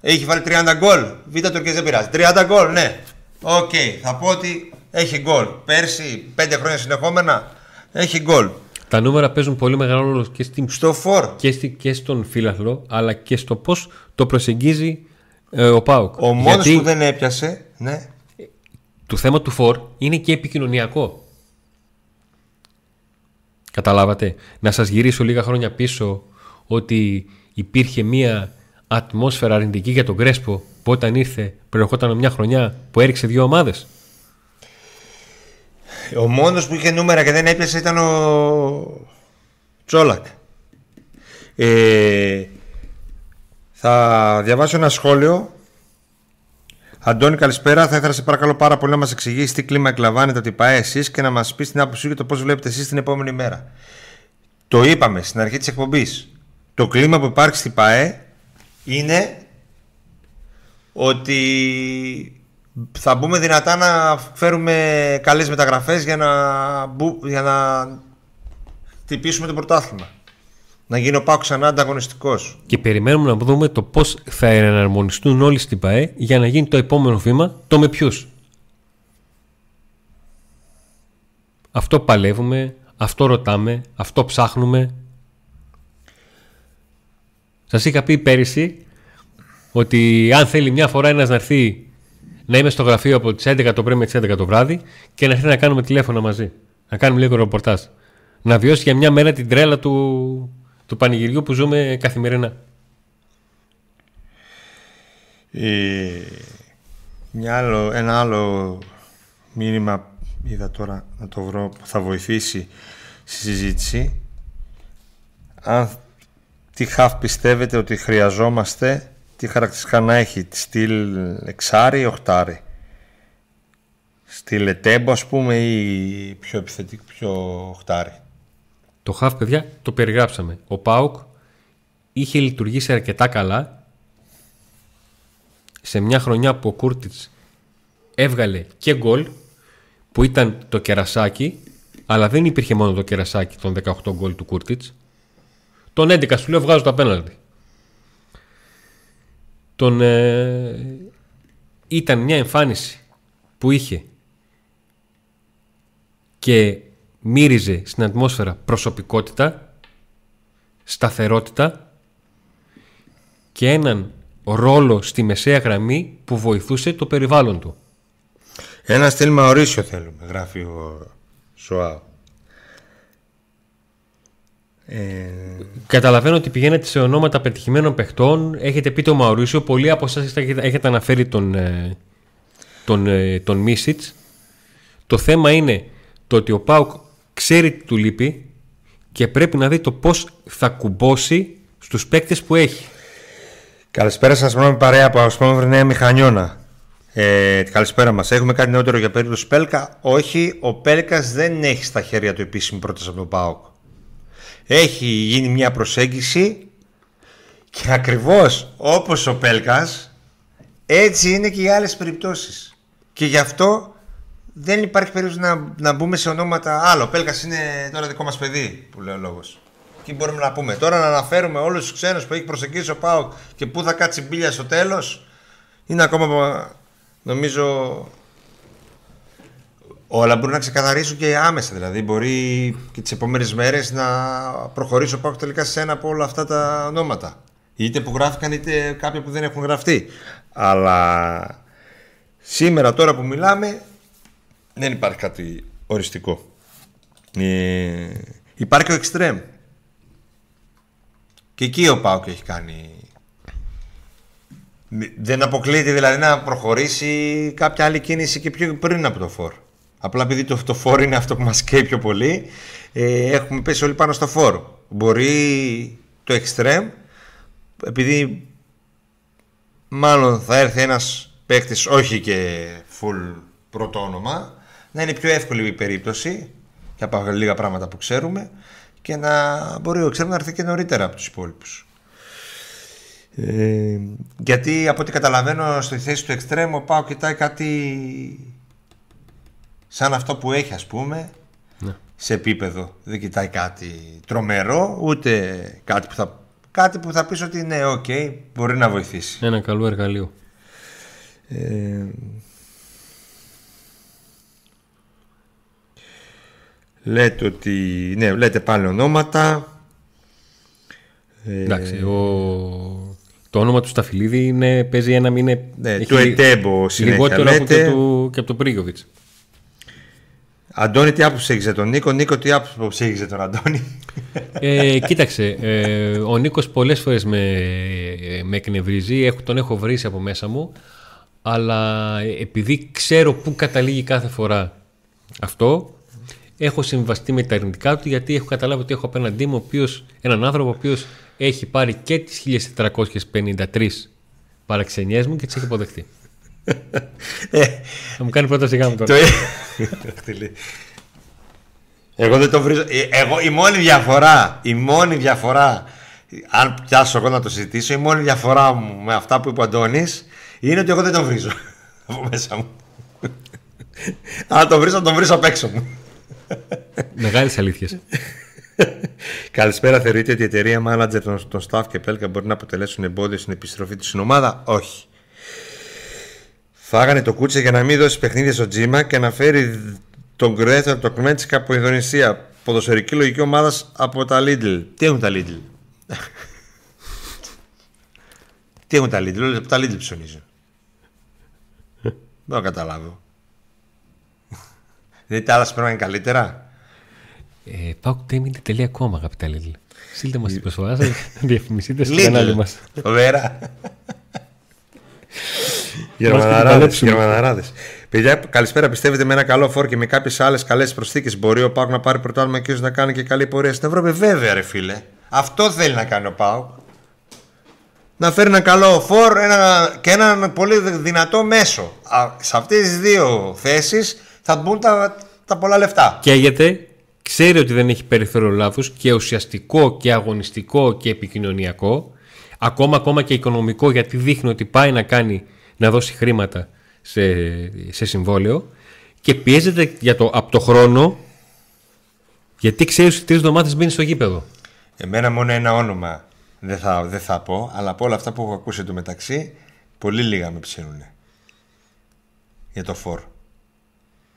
έχει βάλει 30 γκολ. Β' Τουρκίας δεν πειράζει. 30 γκολ, ναι. Οκ, θα πω ότι έχει γκολ. Πέρσι, 5 χρόνια συνεχόμενα, έχει γκολ. Τα νούμερα παίζουν πολύ μεγάλο ρόλο και, και στον φύλαθλο, αλλά και στο πώς το προσεγγίζει ο ΠΑΟΚ. Ο μόνος που δεν έπιασε, ναι. Το θέμα του φορ είναι και επικοινωνιακό. Καταλάβατε? Να σας γυρίσω λίγα χρόνια πίσω, ότι υπήρχε μια ατμόσφαιρα αρνητική για τον Κρέσπο που όταν ήρθε προερχόταν μια χρονιά που έριξε 2 ομάδες. Ο μόνος που είχε νούμερα και δεν έπιασε ήταν ο Τσόλακ. Θα διαβάσω ένα σχόλιο. Αντώνη, καλησπέρα. Θα ήθελα σε παρακαλώ πάρα πολύ να μας εξηγήσεις τι κλίμα εκλαμβάνετε από την ΠΑΕ εσείς και να μας πεις την άποψή για το πώς βλέπετε εσείς την επόμενη μέρα. Το είπαμε στην αρχή της εκπομπής. Το κλίμα που υπάρχει στην ΠΑΕ είναι ότι θα μπούμε δυνατά να φέρουμε καλές μεταγραφές για να χτυπήσουμε το πρωτάθλημα. να γίνει ο ΠΑΟΚ ξανά ανταγωνιστικός. Και περιμένουμε να δούμε το πώς θα εναρμονιστούν όλοι στην ΠΑΕ για να γίνει το επόμενο βήμα, το με ποιους. Αυτό παλεύουμε, αυτό ρωτάμε, αυτό ψάχνουμε. Σας είχα πει πέρυσι ότι αν θέλει μια φορά ένας να έρθει να είμαι στο γραφείο από τις 11 το πρωί με τις 11 το βράδυ και να έρθει να κάνουμε τηλέφωνα μαζί, να κάνουμε λίγο ρεπορτάζ, να βιώσει για μια μέρα την τρέλα του πανηγυριού που ζούμε καθημερινά. Ένα άλλο μήνυμα είδα τώρα, να το βρω, που θα βοηθήσει στη συζήτηση. Αν τι χαφ πιστεύετε ότι χρειαζόμαστε, τι χαρακτηριστικά να έχει, τη στυλ εξάρι ή οχτάρι, στυλ Ετebo ας πούμε ή πιο επιθετικό, πιο οχτάρι. Το χαφ, παιδιά, το περιγράψαμε. Ο ΠΑΟΚ είχε λειτουργήσει αρκετά καλά σε μια χρονιά που ο Kurtić έβγαλε και γκολ, που ήταν το κερασάκι, αλλά δεν υπήρχε μόνο το κερασάκι των 18 γκολ του Kurtić. Τον 11 σου λέω βγάζω τα πέναλτι. Ήταν μια εμφάνιση που είχε και μύριζε στην ατμόσφαιρα προσωπικότητα, σταθερότητα και έναν ρόλο στη μεσαία γραμμή που βοηθούσε το περιβάλλον του. Ένα στυλ Μαουρίσιο θέλουμε, γράφει ο Σοάου. Καταλαβαίνω ότι πηγαίνετε σε ονόματα πετυχημένων παιχτών. Έχετε πει το Μαουρίσιο. Πολλοί από εσάς έχετε αναφέρει τον Mišić. Το θέμα είναι το ότι ο ΠΑΟΚ ξέρει τι του λείπει και πρέπει να δει το πώς θα κουμπώσει στους παίκτες που έχει. Καλησπέρα σας, μόνοι παρέα από Ασπρόμαυρη Νέα Μηχανιώνα. Καλησπέρα μας. Έχουμε κάτι νεότερο για περίπτωση Πέλκα? Όχι, ο Πέλκας δεν έχει στα χέρια του επίσημη πρόταση από τον ΠΑΟΚ. Έχει γίνει μια προσέγγιση και ακριβώς όπως ο Πέλκας, έτσι είναι και οι άλλες περιπτώσεις. Και γι' αυτό δεν υπάρχει περίπτωση να μπούμε σε ονόματα. Άλλο, ο Πέλκας είναι τώρα δικό μας παιδί, που λέει ο λόγος. Τι μπορούμε να πούμε τώρα, να αναφέρουμε όλους τους ξένους που έχει προσεγγίσει ο ΠΑΟΚ και πού θα κάτσει μπίλια στο τέλος? Είναι ακόμα, νομίζω, όλα μπορούν να ξεκαθαρίσουν και άμεσα. Δηλαδή, μπορεί και τις επόμενες μέρες να προχωρήσει ο ΠΑΟΚ τελικά σε ένα από όλα αυτά τα ονόματα. Είτε που γράφηκαν, είτε κάποια που δεν έχουν γραφτεί. Αλλά σήμερα, τώρα που μιλάμε, δεν υπάρχει κάτι οριστικό. Υπάρχει και ο Extreme. Και εκεί ο ΠΑΟΚ έχει κάνει. Δεν αποκλείεται δηλαδή να προχωρήσει κάποια άλλη κίνηση και πιο πριν από το φόρ. Απλά επειδή το φόρ είναι αυτό που μας καίει πιο πολύ, έχουμε πέσει όλοι πάνω στο φόρ. Μπορεί το extreme, επειδή μάλλον θα έρθει ένας παίκτης όχι και full πρώτο όνομα, να είναι πιο εύκολη η περίπτωση και από λίγα πράγματα που ξέρουμε, και να μπορεί ο extreme να έρθει και νωρίτερα από τους υπόλοιπους. Γιατί από ό,τι καταλαβαίνω, στη θέση του extreme ο ΠΑΟΚ κοιτάει κάτι σαν αυτό που έχει, ας πούμε, ναι, σε επίπεδο. Δεν κοιτάει κάτι τρομερό, ούτε κάτι που θα πεις ότι ναι, ok, μπορεί να βοηθήσει. Ένα καλό εργαλείο. Λέτε ότι, ναι, λέτε πάλι ονόματα. Εντάξει, το όνομα του Σταφιλίδη είναι, παίζει ένα μήνα. Ναι, του Etebo συνέχεια λιγότερο λέτε. Και από τον Prigović. Αντώνη, τι άποψη έχεις για τον Νίκο? Νίκο, τι άποψη έχεις για τον Αντώνη? Κοίταξε, ο Νίκος πολλές φορές με εκνευρίζει, τον έχω βρήσει από μέσα μου, αλλά επειδή ξέρω πού καταλήγει κάθε φορά αυτό, έχω συμβαστεί με τα αρνητικά του, γιατί έχω καταλάβει ότι έχω απέναντί μου έναν άνθρωπο ο οποίος έχει πάρει και τις 1453 παραξενιές μου και τις έχει αποδεχτεί. Θα μου κάνει πρόταση γάμου τώρα. Εγώ δεν το βρίζω. Η μόνη διαφορά, αν πιάσω εγώ να το συζητήσω, η μόνη διαφορά μου με αυτά που είπε ο Αντώνης είναι ότι εγώ δεν το βρίζω από μέσα μου. Αν το βρίζω, τον βρίζω απ' έξω μου. Μεγάλες αλήθειες. Καλησπέρα. Θεωρείτε ότι η εταιρεία manager των Staff και Pelka μπορεί να αποτελέσουν εμπόδιο στην επιστροφή του στην ομάδα? Όχι. Φάγανε το κούτσε για να μην δώσει παιχνίδια στο Τζίμα και να φέρει τον Κρέθο από το Κρμέντσικα από Ινδονησία. Ποδοσφαιρική λογική ομάδα από τα Lidl. Τι έχουν τα Lidl? Τι έχουν τα Lidl? Όλες από τα Lidl ψωνίζουν. Δεν το καταλάβω. Δηλαδή τα άλλα σπέρνανε καλύτερα. PAOK.com, αγαπητά Lidl. Στείλτε μας την προσφορά σας. Διαφημιστείτε στο κανάλι μας. Φοβερά. Γερμαναράδες. Παιδιά, καλησπέρα. Πιστεύετε με ένα καλό φόρ και με κάποιες άλλες καλές προσθήκες μπορεί ο ΠΑΟΚ να πάρει πρωτάθλημα και να κάνει και καλή πορεία στην Ευρώπη? Βέβαια, ρε φίλε. Αυτό θέλει να κάνει ο ΠΑΟΚ. Να φέρει ένα καλό φόρ και έναν πολύ δυνατό μέσο. Σε αυτές τις δύο θέσεις θα μπουν τα πολλά λεφτά. Καίγεται, ξέρει ότι δεν έχει περιθώριο λάθους και ουσιαστικό και αγωνιστικό και επικοινωνιακό. Ακόμα και οικονομικό, γιατί δείχνει ότι πάει να δώσει χρήματα σε συμβόλαιο και πιέζεται από το χρόνο, γιατί ξέρει ότι 3 εβδομάδες μπαίνει στο γήπεδο. Εμένα μόνο ένα όνομα δεν θα πω, αλλά από όλα αυτά που έχω ακούσει εντωμεταξύ, πολύ λίγα με ψήνουν για το φορ.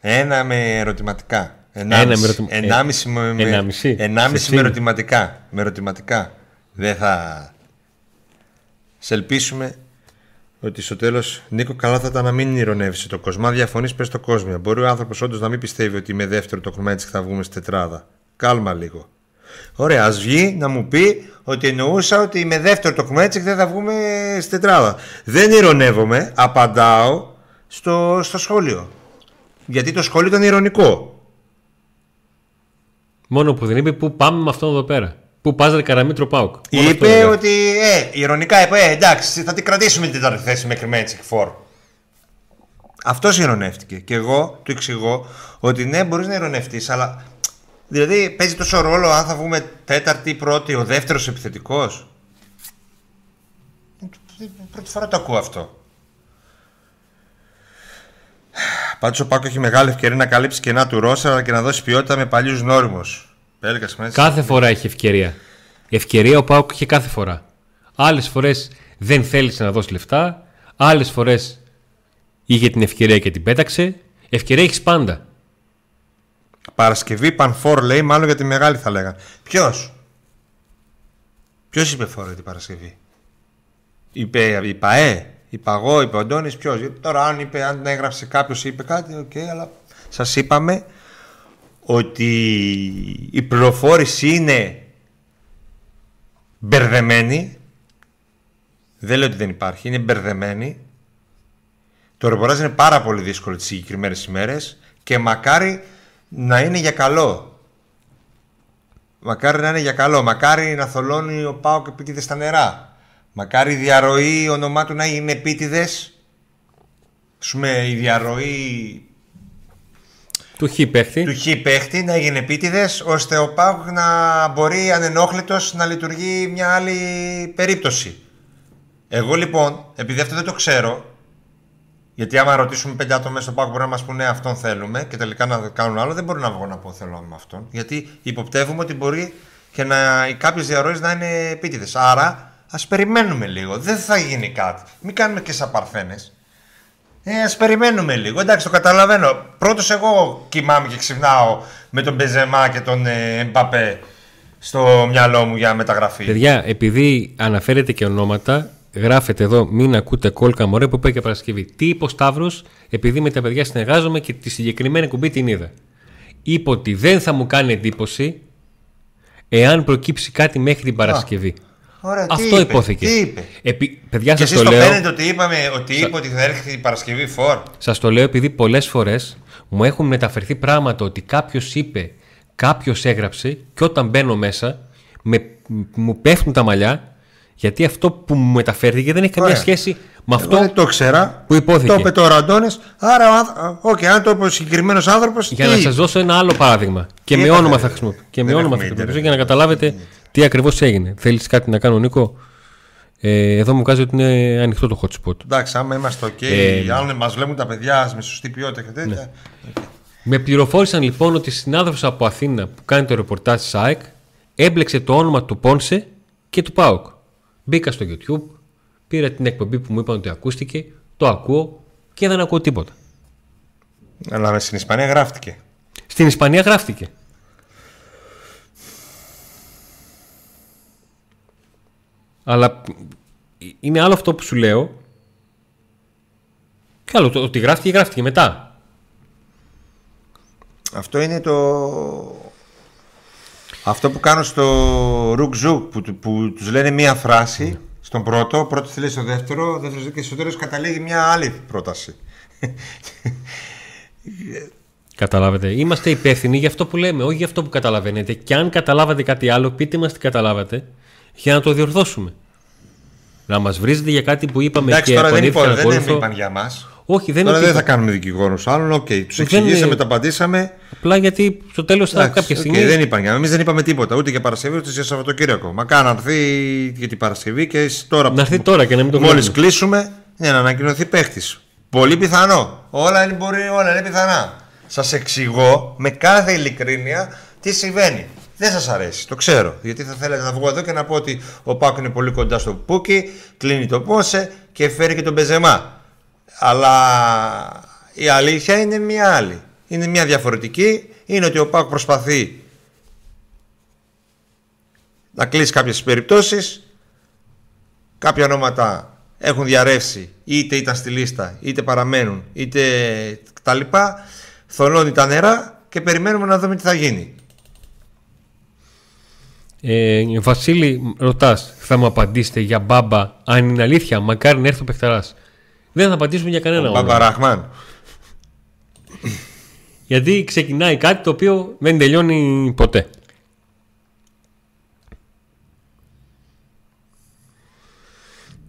Ένα με ερωτηματικά. 1,5 με ερωτηματικά. Με ερωτηματικά. Δεν θα... Σε ελπίσουμε ότι στο τέλος, Νίκο, καλά θα ήταν να μην ηρωνεύεσαι το κόσμο. Αν διαφωνείς, πες το κόσμο. Μπορεί ο άνθρωπος όντως να μην πιστεύει ότι με δεύτερο το Κρμέντσικ θα βγούμε στη τετράδα. Κάλμα λίγο. Ωραία, ας βγει να μου πει ότι εννοούσα ότι με δεύτερο το Κρμέντσικ δεν θα βγούμε στη τετράδα. Δεν ηρωνεύομαι, απαντάω στο σχόλιο. Γιατί το σχόλιο ήταν ηρωνικό. Μόνο που δεν είπε πού πάμε με αυτόν εδώ πέρα. Που πας, ρε Καραμήτρο, ΠΑΟΚ. Είπε ότι ειρωνικά είπε, εντάξει, θα την κρατήσουμε την 4η θέση με Κρμέντσικ φορ. Αυτός ειρωνεύτηκε. Και εγώ του εξηγώ ότι ναι, μπορείς να ειρωνευτείς, αλλά δηλαδή παίζει τόσο ρόλο αν θα βγούμε 4η, 1η, ο δεύτερος επιθετικός. Πρώτη φορά το ακούω αυτό. Πάντως ο ΠΑΟΚ έχει μεγάλη ευκαιρία να καλύψει κενά του ρόστερ, αλλά και να δώσει ποιότητα με παλιούς νόριμους. Κάθε φορά έχει ευκαιρία. Ευκαιρία ο ΠΑΟΚ είχε κάθε φορά. Άλλες φορές δεν θέλησε να δώσει λεφτά. Άλλες φορές είχε την ευκαιρία και την πέταξε. Ευκαιρία έχεις πάντα. Παρασκευή πανφόρ λέει, μάλλον για τη μεγάλη θα λέγανε. Ποιος είπε φόρο την Παρασκευή? Είπα είπα εγώ, είπε ο Αντώνης, ποιος? Γιατί τώρα αν έγραψε κάποιος είπε κάτι, οκ, αλλά σας είπαμε ότι η πληροφόρηση είναι μπερδεμένη. Δεν λέω ότι δεν υπάρχει, είναι μπερδεμένη. Το ρεπορτάζ είναι πάρα πολύ δύσκολο τις συγκεκριμένες ημέρες και μακάρι να είναι για καλό. Μακάρι να είναι για καλό. Μακάρι να θολώνει ο ΠΑΟΚ επίτηδες στα νερά. Μακάρι η διαρροή ονομά του να είναι επίτηδες. Ας πούμε, η διαρροή του χι παίχτη να έγινε επίτηδες, ώστε ο ΠΑΟΚ να μπορεί ανενόχλητος να λειτουργεί μια άλλη περίπτωση. Εγώ λοιπόν, επειδή αυτό δεν το ξέρω, γιατί άμα ρωτήσουμε 5 άτομα στο ΠΑΟΚ μπορεί να μας πούνε ναι, αυτόν θέλουμε και τελικά να κάνουν άλλο, δεν μπορώ να βγω να πω θέλω με αυτόν, γιατί υποπτεύουμε ότι μπορεί και κάποιες διαρροές να είναι επίτηδες. Άρα ας περιμένουμε λίγο, δεν θα γίνει κάτι. Μην κάνουμε και σαν παρθένες. Ας περιμένουμε λίγο. Εντάξει, το καταλαβαίνω. Πρώτος εγώ κοιμάμαι και ξυπνάω με τον Μπεζεμά και τον Μπαπέ στο μυαλό μου για μεταγραφή. Παιδιά, επειδή αναφέρετε και ονόματα, γράφετε εδώ μην ακούτε κόλκα μωρέ που είπε και Παρασκευή. Τι είπε ο Σταύρος? Επειδή με τα παιδιά συνεργάζομαι και τη συγκεκριμένη κουμπί την είδα. Είπε ότι δεν θα μου κάνει εντύπωση εάν προκύψει κάτι μέχρι την Παρασκευή. Ωραία, αυτό υπόθηκε. Τι είπε? Παιδιά, και σας το λέω. Εσείς το φαίνεται ότι είπαμε ότι είπε ότι θα έρχεται η Παρασκευή φορ. Σας το λέω επειδή πολλές φορές μου έχουν μεταφερθεί πράγματα ότι κάποιος είπε, κάποιος έγραψε και όταν μπαίνω μέσα μου πέφτουν τα μαλλιά, γιατί αυτό που μου μεταφέρθηκε δεν έχει καμία σχέση με αυτό. Δεν το ξέρα, που υπόθηκε. Το είπε τώρα ο Αντώνης. Άρα, αν το είπε ο συγκεκριμένος άνθρωπος. Για να σας δώσω ένα άλλο παράδειγμα. Και με όνομα θα χρησιμοποιήσω για να καταλάβετε τι ακριβώς έγινε. Θέλεις κάτι να κάνω, Νίκο? Εδώ μου βγάζει ότι είναι ανοιχτό το hot spot. Εντάξει, άμα είμαστε OK, αν μας βλέπουν τα παιδιά με σωστή ποιότητα και τέτοια. Ναι. Okay. Με πληροφόρησαν λοιπόν ότι συνάδελφος από Αθήνα που κάνει το ρεπορτάζ της ΑΕΚ έμπλεξε το όνομα του Πόνσε και του ΠΑΟΚ. Μπήκα στο YouTube, πήρα την εκπομπή που μου είπαν ότι ακούστηκε, το ακούω και δεν ακούω τίποτα. Αλλά στην Ισπανία γράφτηκε. Στην Ισπανία γράφτηκε. Αλλά είναι άλλο αυτό που σου λέω και άλλο το ότι γράφτηκε, γράφτηκε μετά. Αυτό είναι το... Αυτό που κάνω στο Ρουκζού που τους λένε μία φράση στον πρώτο θέλει στο δεύτερο και στο τέλος καταλήγει μια άλλη πρόταση. Καταλάβατε, είμαστε υπεύθυνοι για αυτό που λέμε, όχι για αυτό που καταλαβαίνετε. Και αν καταλάβατε κάτι άλλο, πείτε μας τι καταλάβατε για να το διορθώσουμε. Να μας βρίζετε για κάτι που είπαμε. Εντάξει, και δεν είπαν για μας. Όχι, δεν θα κάνουμε δικηγόρους άλλων. Okay, τους εξηγήσαμε, τα απαντήσαμε. Απλά γιατί στο τέλος θα κάποια στιγμή. Okay, δεν είπαν για μας. Εμείς δεν είπαμε τίποτα. Ούτε για Παρασκευή ούτε για Σαββατοκύριακο. Μακάρι να έρθει για την Παρασκευή και τώρα. Να έρθει τώρα και να μην το μόλις κλείσουμε, ναι, να ανακοινωθεί παίχτης. Πολύ πιθανό. Όλα είναι πιθανά. Σας εξηγώ με κάθε ειλικρίνεια τι συμβαίνει. Δεν σας αρέσει, το ξέρω. Γιατί θα θέλατε να βγω εδώ και να πω ότι ο Πάκου είναι πολύ κοντά στο Πούκι, κλείνει το Πόσε και φέρει και τον Μπεζεμά. Αλλά η αλήθεια είναι μια άλλη. Είναι μια διαφορετική. Είναι ότι ο Πάκου προσπαθεί να κλείσει κάποιες περιπτώσεις. Κάποια ονόματα έχουν διαρρεύσει, είτε ήταν στη λίστα, είτε παραμένουν, είτε τα λοιπά. Θολώνει τα νερά και περιμένουμε να δούμε τι θα γίνει. Βασίλη, ρωτάς, θα μου απαντήσετε για Μπάμπα, αν είναι αλήθεια, μακάρι να έρθει ο Πεχταράς. Δεν θα απαντήσουμε για κανένα. Μπάμπα Ραχμάν. Γιατί ξεκινάει κάτι το οποίο δεν τελειώνει ποτέ.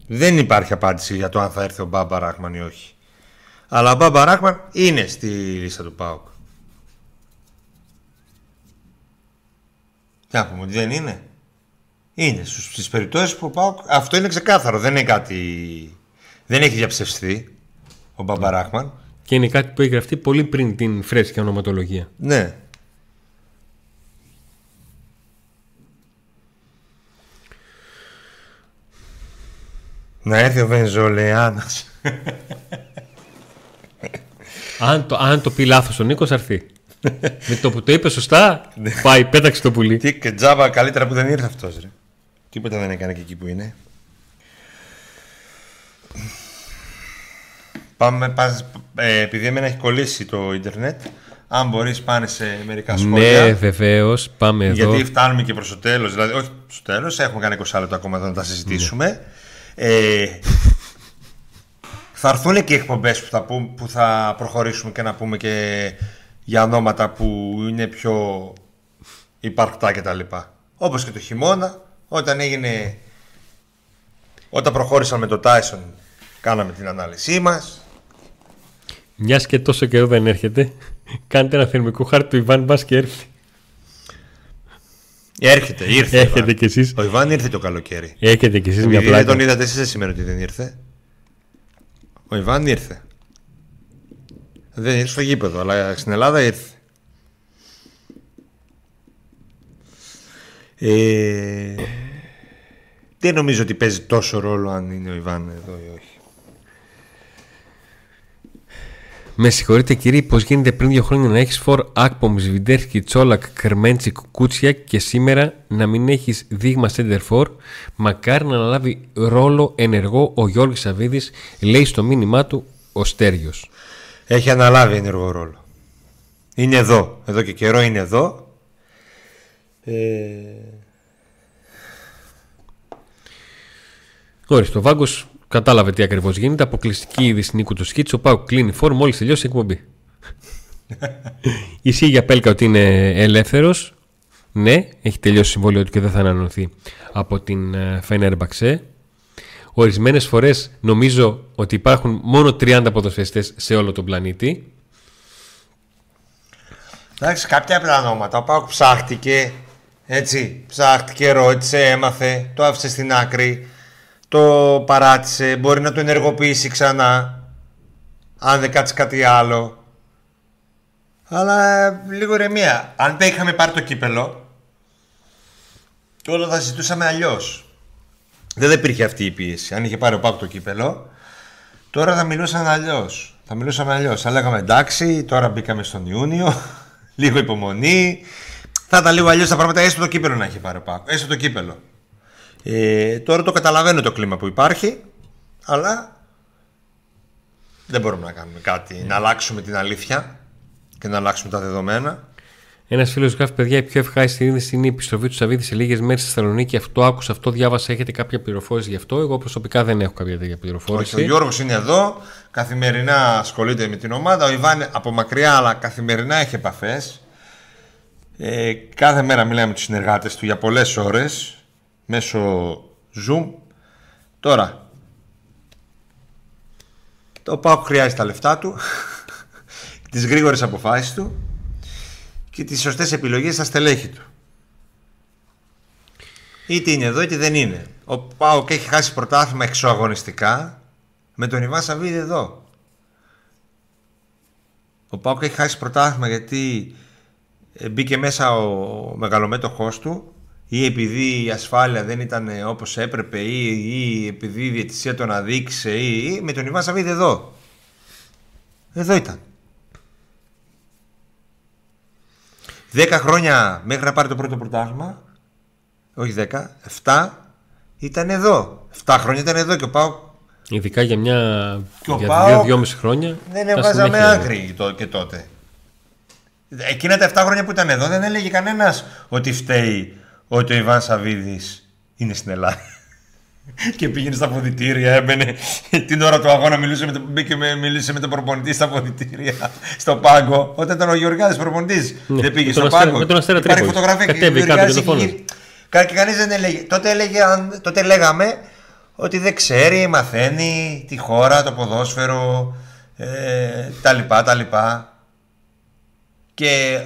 Δεν υπάρχει απάντηση για το αν θα έρθει ο Μπάμπα Ράχμαν ή όχι. Αλλά ο Μπάμπα Ράχμαν είναι στη λίστα του ΠΑΟΚ. Τι να πούμε, ότι δεν είναι. Είναι στις περιπτώσεις που ο ΠΑΟΚ... Αυτό είναι ξεκάθαρο, δεν είναι κάτι... Δεν έχει διαψευστεί ο Μπάμπα Ράχμαν. Και είναι κάτι που έχει γραφτεί πολύ πριν την φρέσκια ονοματολογία. Ναι. Να έρθει ο Βενζολεάνας. Αν το πει λάθος ο Νίκος, αρθεί. Με το που το είπε σωστά, πάει, πέταξε το πουλί. Τι και τζάβα, καλύτερα που δεν ήρθε αυτός, ρε. Τίποτα δεν έκανε και εκεί που είναι. Πάμε, επειδή εμένα έχει κολλήσει το ίντερνετ, αν μπορείς πάνε σε μερικά σχόλια. Ναι, βεβαίως, πάμε γιατί εδώ. Γιατί φτάνουμε και προς το τέλος, δηλαδή όχι προς το τέλος, έχουμε κάνει 20 λεπτά ακόμα εδώ να τα συζητήσουμε. Ναι. Θα έρθουν και οι εκπομπές που θα προχωρήσουμε και να πούμε και για ονόματα που είναι πιο υπαρκτά και τα λοιπά. Όπως και το χειμώνα, όταν προχώρησαν με το Τάισον, κάναμε την ανάλυση μας. Μιας και τόσο καιρό δεν έρχεται, κάντε ένα θερμικό χάρτη του Ιβάν μπας και έρθει. Έρχεται κι εσείς. Ο Ιβάν ήρθε το καλοκαίρι. Έχετε κι εσείς μια πλάκα. Δεν τον είδατε εσείς σήμερα ότι δεν ήρθε. Ο Ιβάν ήρθε. Δεν ήρθε στο γήπεδο, αλλά στην Ελλάδα ήρθε. Δεν νομίζω ότι παίζει τόσο ρόλο αν είναι ο Ιβάν εδώ ή όχι. Με συγχωρείτε κύριε, πως γίνεται πριν 2 χρόνια να έχεις φορ Ακπομ, Σβιντέρσκι, Τσόλακ, Κρμέντσικ, Κούτσια και σήμερα να μην έχεις δείγμα center for. Μακάρι να αναλάβει ρόλο ενεργό ο Γιώργος Σαββίδης, λέει στο μήνυμά του ο Στέριος. Έχει αναλάβει ενεργό ρόλο. Είναι εδώ, εδώ και καιρό είναι εδώ. Ορίστε, ο Βάγκος κατάλαβε τι ακριβώς γίνεται. Αποκλειστική είδηση Νίκου του Σκίτσου. Πάω κλείνει φόρ μόλις τελειώσει η εκπομπή. Ισχύει για Πέλκα ότι είναι ελεύθερος. Ναι, έχει τελειώσει συμβόλαιο του και δεν θα ανανεωθεί από την Φενέρμπαξε. Ορισμένες φορές νομίζω ότι υπάρχουν μόνο 30 ποδοσφαιριστές σε όλο τον πλανήτη. Εντάξει, κάποια πράγματα. Ο Πάουκ ψάχτηκε. Έτσι, ψάχτηκε, ρώτησε, έμαθε, το άφησε στην άκρη. Το παράτησε, μπορεί να το ενεργοποιήσει ξανά αν δεν κάτσει κάτι άλλο. Αλλά λίγο ηρεμία. Αν δεν είχαμε πάρει το κύπελο και όλα θα συζητούσαμε αλλιώς. Δεν υπήρχε αυτή η πίεση. Αν είχε πάρει ο ΠΑΟΚ το κύπελο, τώρα θα μιλούσαμε αλλιώς. Θα λέγαμε εντάξει, τώρα μπήκαμε στον Ιούνιο, λίγο υπομονή. Θα ήταν λίγο αλλιώς τα πράγματα, έστω το κύπελο να είχε πάρει ο ΠΑΟΚ. Έστω το κύπελο. Τώρα το καταλαβαίνω το κλίμα που υπάρχει, αλλά δεν μπορούμε να κάνουμε κάτι. Να αλλάξουμε την αλήθεια και να αλλάξουμε τα δεδομένα. Ένας φίλος γράφει: παιδιά, η πιο ευχάριστη είδηση είναι η επιστροφή του Σαββίδη σε λίγες μέρες στη Θεσσαλονίκη. Αυτό άκουσα, αυτό διάβασα. Έχετε κάποια πληροφόρηση γι' αυτό? Εγώ προσωπικά δεν έχω κάποια τέτοια πληροφόρηση. Όχι, ο Γιώργος είναι εδώ. Καθημερινά ασχολείται με την ομάδα. Ο Ιβάν από μακριά, αλλά καθημερινά έχει επαφές. Κάθε μέρα μιλάμε με τους συνεργάτες του για πολλές ώρες μέσω Zoom. Τώρα, το ΠΑΟΚ χρειάζεται τα λεφτά του, τις γρήγορες αποφάσεις του και τις σωστές επιλογές στα στελέχη του. Είτε είναι εδώ είτε δεν είναι. Ο ΠΑΟΚ έχει χάσει πρωτάθλημα εξωαγωνιστικά με τον Ιβάν Σαββίδη εδώ. Ο ΠΑΟΚ έχει χάσει πρωτάθλημα γιατί μπήκε μέσα ο μεγαλομέτωχός του, ή επειδή η ασφάλεια δεν ήταν όπως έπρεπε, ή επειδή η διαιτησία τον αδίκησε, ή με τον Ιβάν Σαββίδη εδώ. Εδώ ήταν 10 χρόνια μέχρι να πάρει το πρώτο πρωτάθλημα. Όχι 10, 7 ήταν εδώ. 7 χρόνια ήταν εδώ και ο ΠΑΟΚ. Ειδικά για μια. Για 2,5 χρόνια. Δεν έβγαζαμε άκρη και τότε. Εκείνα τα 7 χρόνια που ήταν εδώ δεν έλεγε κανένας ότι φταίει ότι ο Ιβάν Σαββίδης είναι στην Ελλάδα. Και πήγαινε στα αποδυτήρια, έμπαινε την ώρα του αγώνα, μιλούσε με τον προπονητή στα αποδυτήρια, στο πάγκο. Όταν ήταν ο Γεωργιάδης προπονητής, δεν πήγε στον πάγκο. Με τον Αστέρα Τρίπολης. Κατέβηκε κάτω και το φώναζε. Και κανείς δεν έλεγε. Τότε λέγαμε ότι δεν ξέρει, μαθαίνει τη χώρα, το ποδόσφαιρο, τα λοιπά. Και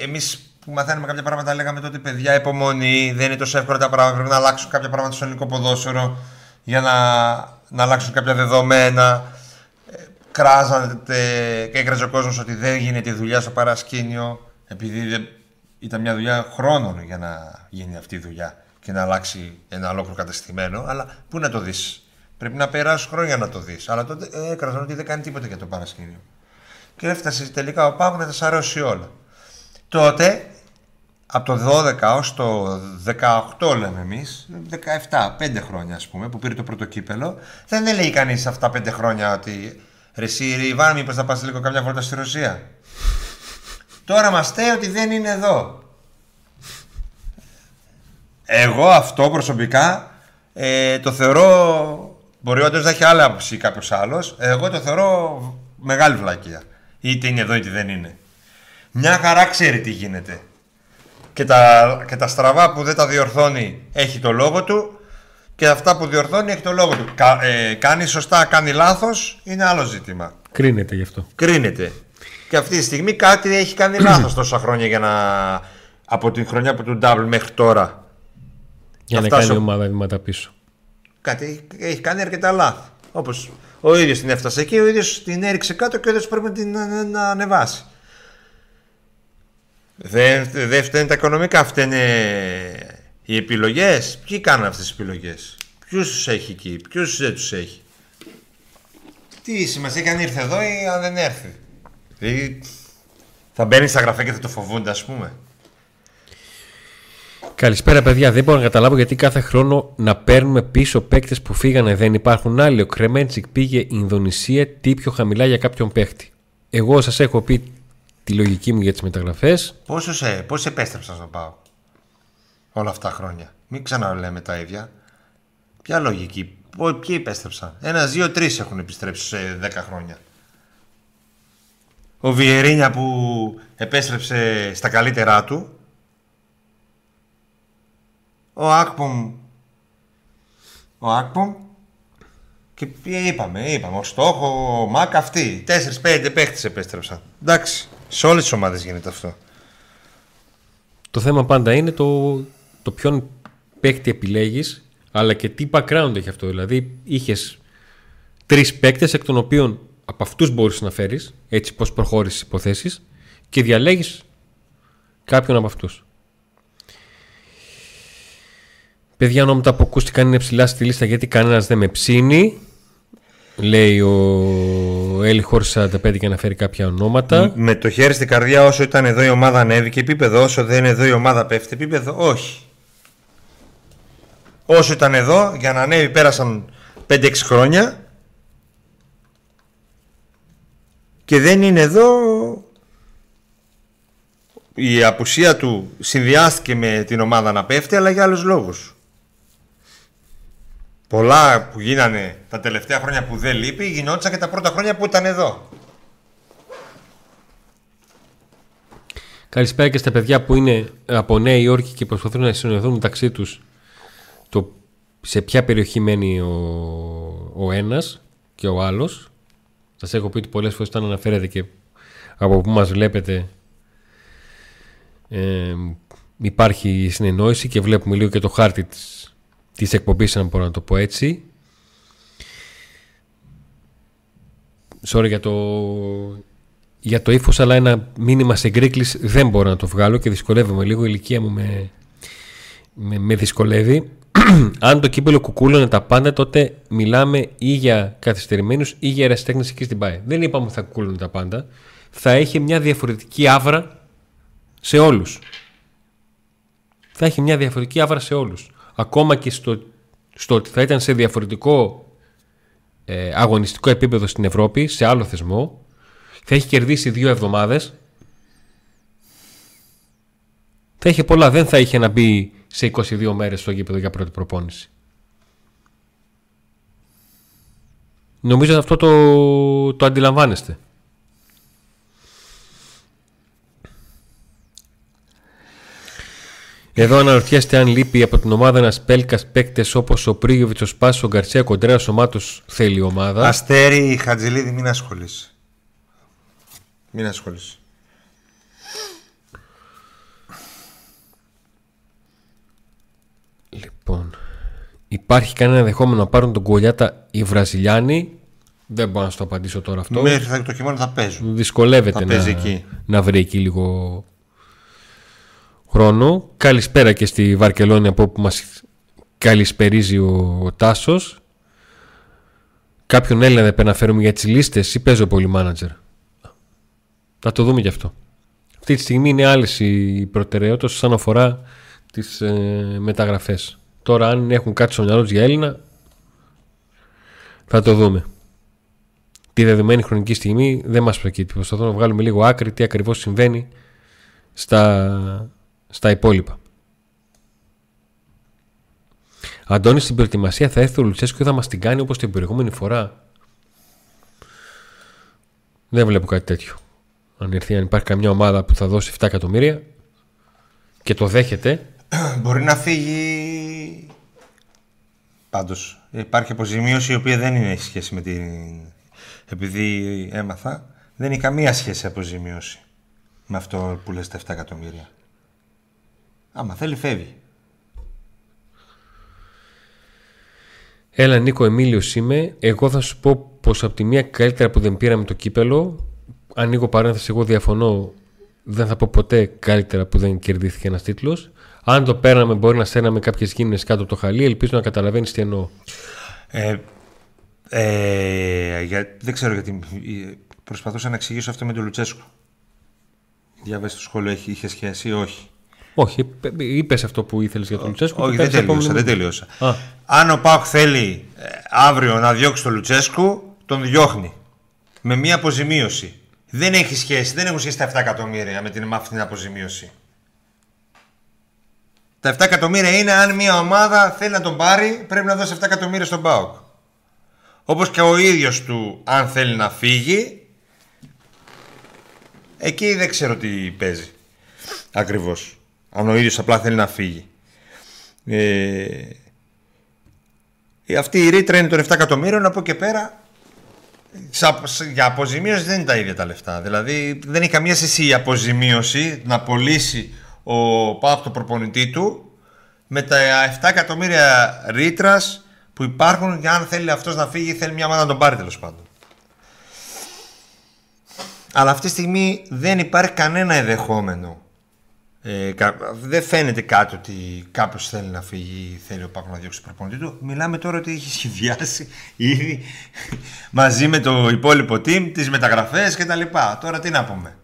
εμείς που μαθαίνουμε κάποια πράγματα, λέγαμε τότε: παιδιά, υπομονή, δεν είναι τόσο εύκολα τα πράγματα. Πρέπει να αλλάξουν κάποια πράγματα στο ελληνικό ποδόσφαιρο για να αλλάξουν κάποια δεδομένα. Κράζατε και έκραζε ο κόσμος ότι δεν γίνεται η δουλειά στο παρασκήνιο, επειδή ήταν μια δουλειά χρόνων για να γίνει αυτή η δουλειά και να αλλάξει ένα ολόκληρο κατεστημένο. Αλλά πού να το δεις, πρέπει να περάσουν χρόνια να το δεις. Αλλά τότε έκραζαν ότι δεν κάνει τίποτα για το παρασκήνιο. Και έφτασε τελικά ο ΠΑΟΚ να τα σαρώσει όλα. Τότε, από το 12 ως το 18 λέμε εμείς, 17, 5 χρόνια ας πούμε, που πήρε το πρώτο κύπελο, δεν έλεγε κανείς αυτά 5 χρόνια ότι «Ρε Σύρι, Ιβάν, μήπως θα πας λίγο καμιά βόλτα στη Ρωσία?» Τώρα μας στέει ότι δεν είναι εδώ. Εγώ αυτό προσωπικά το θεωρώ, μπορεί ο άντρας να έχει άλλη άποψη κάποιος άλλος, εγώ το θεωρώ μεγάλη βλακεία. Είτε είναι εδώ είτε δεν είναι. Μια χαρά ξέρει τι γίνεται. Και τα στραβά που δεν τα διορθώνει έχει το λόγο του, και αυτά που διορθώνει έχει το λόγο του. Κάνει σωστά, κάνει λάθος, είναι άλλο ζήτημα. Κρίνεται γι' αυτό. Κρίνεται. Και αυτή τη στιγμή κάτι έχει κάνει λάθος τόσα χρόνια για να... από την χρονιά που του double μέχρι τώρα. Για να κάνει ομάδα βήματα πίσω. Κάτι έχει κάνει αρκετά λάθη. Όπως ο ίδιος την έφτασε εκεί, ο ίδιος την έριξε κάτω και ο ίδιος πρέπει να την ανεβάσει. Δεν φταίνε τα οικονομικά, φταίνε οι επιλογές. Ποιοι κάνουν αυτές τις επιλογές, ποιους τους έχει εκεί, ποιους δεν τους έχει. Τι σημασία έχει αν ήρθε εδώ ή αν δεν έρθει. Δηλαδή, θα μπαίνει στα γραφεία και θα το φοβούνται, ας πούμε. Καλησπέρα, παιδιά. Δεν μπορώ να καταλάβω γιατί κάθε χρόνο να παίρνουμε πίσω παίκτες που φύγανε. Δεν υπάρχουν άλλοι. Ο Κρεμέντσικ πήγε Ινδονησία, τι πιο χαμηλά για κάποιον παίκτη. Εγώ σας έχω πει τη λογική μου για τις μεταγραφές. Πώς επέστρεψα στον ΠΑΟΚ όλα αυτά τα χρόνια? Μην ξαναλέμε τα ίδια. Ποια λογική? Ποιοι επέστρεψαν? 1, 2, 3 έχουν επιστρέψει σε 10 χρόνια. Ο Βιερίνια που επέστρεψε στα καλύτερά του. Ο Ακπομ. Και είπαμε, ο Στόχο, ο Μακ, αυτοί 4-5 παίχτες επέστρεψαν. Εντάξει. Σε όλες τις ομάδες γίνεται αυτό. Το θέμα πάντα είναι το ποιον παίκτη επιλέγεις, αλλά και τι background έχει αυτό. Δηλαδή είχες 3 παίκτες, εκ των οποίων από αυτούς μπορείς να φέρεις, έτσι πως προχώρησες τις υποθέσεις, και διαλέγεις κάποιον από αυτούς. Παιδιά, ονόματα που ακούστηκαν είναι ψηλά στη λίστα γιατί κανένας δεν με ψήνει. Λέει ο Έλλη Χόρς 45 και αναφέρει κάποια ονόματα. Με το χέρι στην καρδιά, όσο ήταν εδώ η ομάδα ανέβηκε επίπεδο, όσο δεν είναι εδώ η ομάδα πέφτει επίπεδο. Όχι. Όσο ήταν εδώ, για να ανέβει πέρασαν 5-6 χρόνια. Και δεν είναι εδώ. Η απουσία του συνδυάστηκε με την ομάδα να πέφτει, αλλά για άλλους λόγους. Πολλά που γίνανε τα τελευταία χρόνια που δεν λείπει, γινόντουσαν και τα πρώτα χρόνια που ήταν εδώ. Καλησπέρα και στα παιδιά που είναι από Νέα Υόρκη και προσπαθούν να συνεννοηθούν μεταξύ τους το σε ποια περιοχή μένει ο ένας και ο άλλος. Σας έχω πει ότι πολλές φορές όταν αναφέρετε και από που μας βλέπετε, υπάρχει συνεννόηση και βλέπουμε λίγο και το χάρτη της εκπομπής, αν μπορώ να το πω έτσι. Sorry για το ύφος, αλλά ένα μήνυμα σε γκρίκλης δεν μπορώ να το βγάλω και δυσκολεύομαι λίγο, η ηλικία μου με δυσκολεύει. Αν το κύπελο κουκούλωνε τα πάντα, τότε μιλάμε ή για καθυστερημένους ή για ερασιτέχνες εκεί στην ΠΑΕ. Δεν είπαμε ότι θα κουκούλωνε τα πάντα. Θα είχε μια διαφορετική άβρα σε όλους. Θα έχει μια διαφορετική άβρα σε όλους. Ακόμα και στο ότι θα ήταν σε διαφορετικό αγωνιστικό επίπεδο στην Ευρώπη, σε άλλο θεσμό, θα έχει κερδίσει 2 εβδομάδες. Θα είχε πολλά. Δεν θα είχε να μπει σε 22 μέρες στο γήπεδο για πρώτη προπόνηση. Νομίζω ότι αυτό το αντιλαμβάνεστε. Εδώ αναρωτιέστε αν λείπει από την ομάδα ένας Πέλκας παίκτες όπως ο Prigović, ο Spasso, ο García, ο Kontreas, ο Matous. Θέλει η ομάδα. Αστέρι, Χατζηλίδη, μην ασχολείσαι. Μην ασχολείσαι. Λοιπόν, υπάρχει κανένα ενδεχόμενο να πάρουν τον Koulierakis οι Βραζιλιάνοι? Δεν μπορώ να σου το απαντήσω τώρα αυτό. Μέχρι το χειμώνα θα παίζουν. Δυσκολεύεται να βρει εκεί λίγο χρόνο. Καλησπέρα και στη Βαρκελόνη από όπου μας καλησπερίζει ο Τάσος. Κάποιον Έλληνα δεν επαναφέρουμε για τις λίστες ή παίζω πολύ μάνατζερ? Θα το δούμε γι' αυτό. Αυτή τη στιγμή είναι άλλες οι προτεραιότητες όσον αφορά τις μεταγραφές. Τώρα αν έχουν κάτι στο μυαλό τους για Έλληνα, θα το δούμε. Τη δεδομένη χρονική στιγμή δεν μας προκύπτει. Προσπαθούμε να βγάλουμε λίγο άκρη τι ακριβώς συμβαίνει στα υπόλοιπα. Αντώνη, στην προετοιμασία θα έρθει ο Λουτσέσκου και θα μας την κάνει όπως την προηγούμενη φορά? Δεν βλέπω κάτι τέτοιο. Αν υπάρχει καμιά ομάδα που θα δώσει 7 εκατομμύρια και το δέχεται, μπορεί να φύγει. Πάντως υπάρχει αποζημίωση η οποία δεν έχει σχέση με την... Επειδή έμαθα, δεν έχει καμία σχέση αποζημίωση με αυτό που λες τα 7 εκατομμύρια. Άμα θέλει φεύγει. Έλα Νίκο, Εμίλιος είμαι. Εγώ θα σου πω πως από τη μία καλύτερα που δεν πήραμε το κύπελο. Ανοίγω παρένθεση, εγώ διαφωνώ. Δεν θα πω ποτέ καλύτερα που δεν κερδίθηκε ένας τίτλος. Αν το παίρναμε μπορεί να στέλναμε κάποιες γίνες κάτω από το χαλί. Ελπίζω να καταλαβαίνεις τι εννοώ. Δεν ξέρω γιατί. Προσπαθούσα να εξηγήσω αυτό με τον Λουτσέσκου. Διαβέσεις το σχόλιο, είχε σχέση ή όχι? Όχι, είπες αυτό που ήθελες για τον Λουτσέσκου. Όχι, δεν τελείωσα. Αν ο ΠΑΟΚ θέλει αύριο να διώξει τον Λουτσέσκου, τον διώχνει. Με μία αποζημίωση. Δεν έχουν σχέση τα 7 εκατομμύρια με αυτήν την αποζημίωση. Τα 7 εκατομμύρια είναι αν μία ομάδα θέλει να τον πάρει, πρέπει να δώσει 7 εκατομμύρια στον ΠΑΟΚ. Όπως και ο ίδιος του, αν θέλει να φύγει, εκεί δεν ξέρω τι παίζει ακριβώς. Αν ο ίδιος απλά θέλει να φύγει. Αυτή η ρήτρα είναι των 7 εκατομμύρων, από και πέρα. Για αποζημίωση δεν είναι τα ίδια τα λεφτά. Δηλαδή δεν έχει καμία σχέση η αποζημίωση να πωλήσει ο ΠΑΟΚ το προπονητή του με τα 7 εκατομμύρια ρήτρας που υπάρχουν για αν θέλει αυτός να φύγει, θέλει μια ομάδα να τον πάρει, τέλος πάντων. Αλλά αυτή τη στιγμή δεν υπάρχει κανένα ενδεχόμενο Δεν φαίνεται κάτι ότι κάποιος θέλει να φύγει, θέλει ο Πάκος να διώξει τον προπονητή του. Μιλάμε τώρα ότι έχει σχεδιάσει ήδη μαζί με το υπόλοιπο team τις μεταγραφές κτλ. Τώρα τι να πούμε.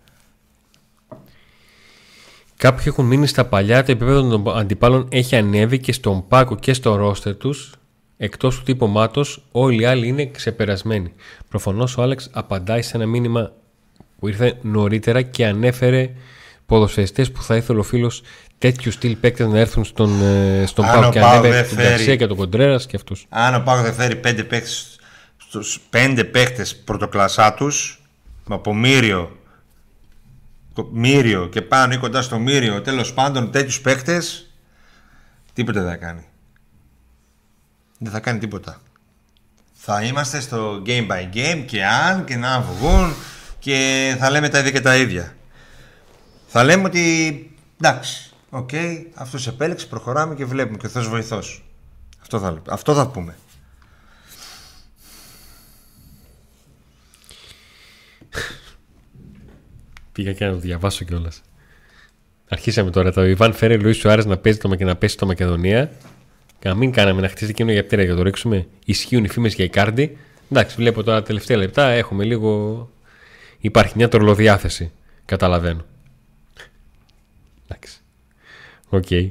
Κάποιοι έχουν μείνει στα παλιά, το επίπεδο των αντιπάλων έχει ανέβει και στον Πάκο και στο ρόστερ τους. Εκτός του τύπου Μάτος, όλοι οι άλλοι είναι ξεπερασμένοι. Προφανώς ο Άλεξ απαντάει σε ένα μήνυμα που ήρθε νωρίτερα και ανέφερε ποδοσφαιριστές που θα ήθελε ο φίλος τέτοιου στυλ παίκτες να έρθουν στον Πάκο. Και ανέβαινε τον Γκαρσία και τον Κοντρέρας και αυτούς. Αν ο Πάκο δεν φέρει πέντε παίκτες πρωτοκλασσά τους, από Μύριο και πάνω ή κοντά στο Μύριο, τέλος πάντων τέτοιους παίκτες, τίποτα δεν θα κάνει. Δεν θα κάνει τίποτα. Θα είμαστε στο game by game και αν και να βγουν και θα λέμε τα ίδια και τα ίδια. Θα λέμε ότι εντάξει, okay, αυτός επέλεξε, προχωράμε και βλέπουμε και αυτός βοηθός. Αυτό θα πούμε. Πήγα και να το διαβάσω κιόλας. Αρχίσαμε τώρα. Το Ιβάν φέρε Λουίς Σουάρες να παίζει το και να πέσει το Μακεδονία. Να μην κάναμε να χτίσει εκείνο για πτέρα για να το ρίξουμε. Ισχύουν οι φήμες για Ικάρντι. Εντάξει, βλέπω τώρα τα τελευταία λεπτά έχουμε λίγο. Υπάρχει μια τρολοδιάθεση. Καταλαβαίνω. Εντάξει. Οκ. Okay.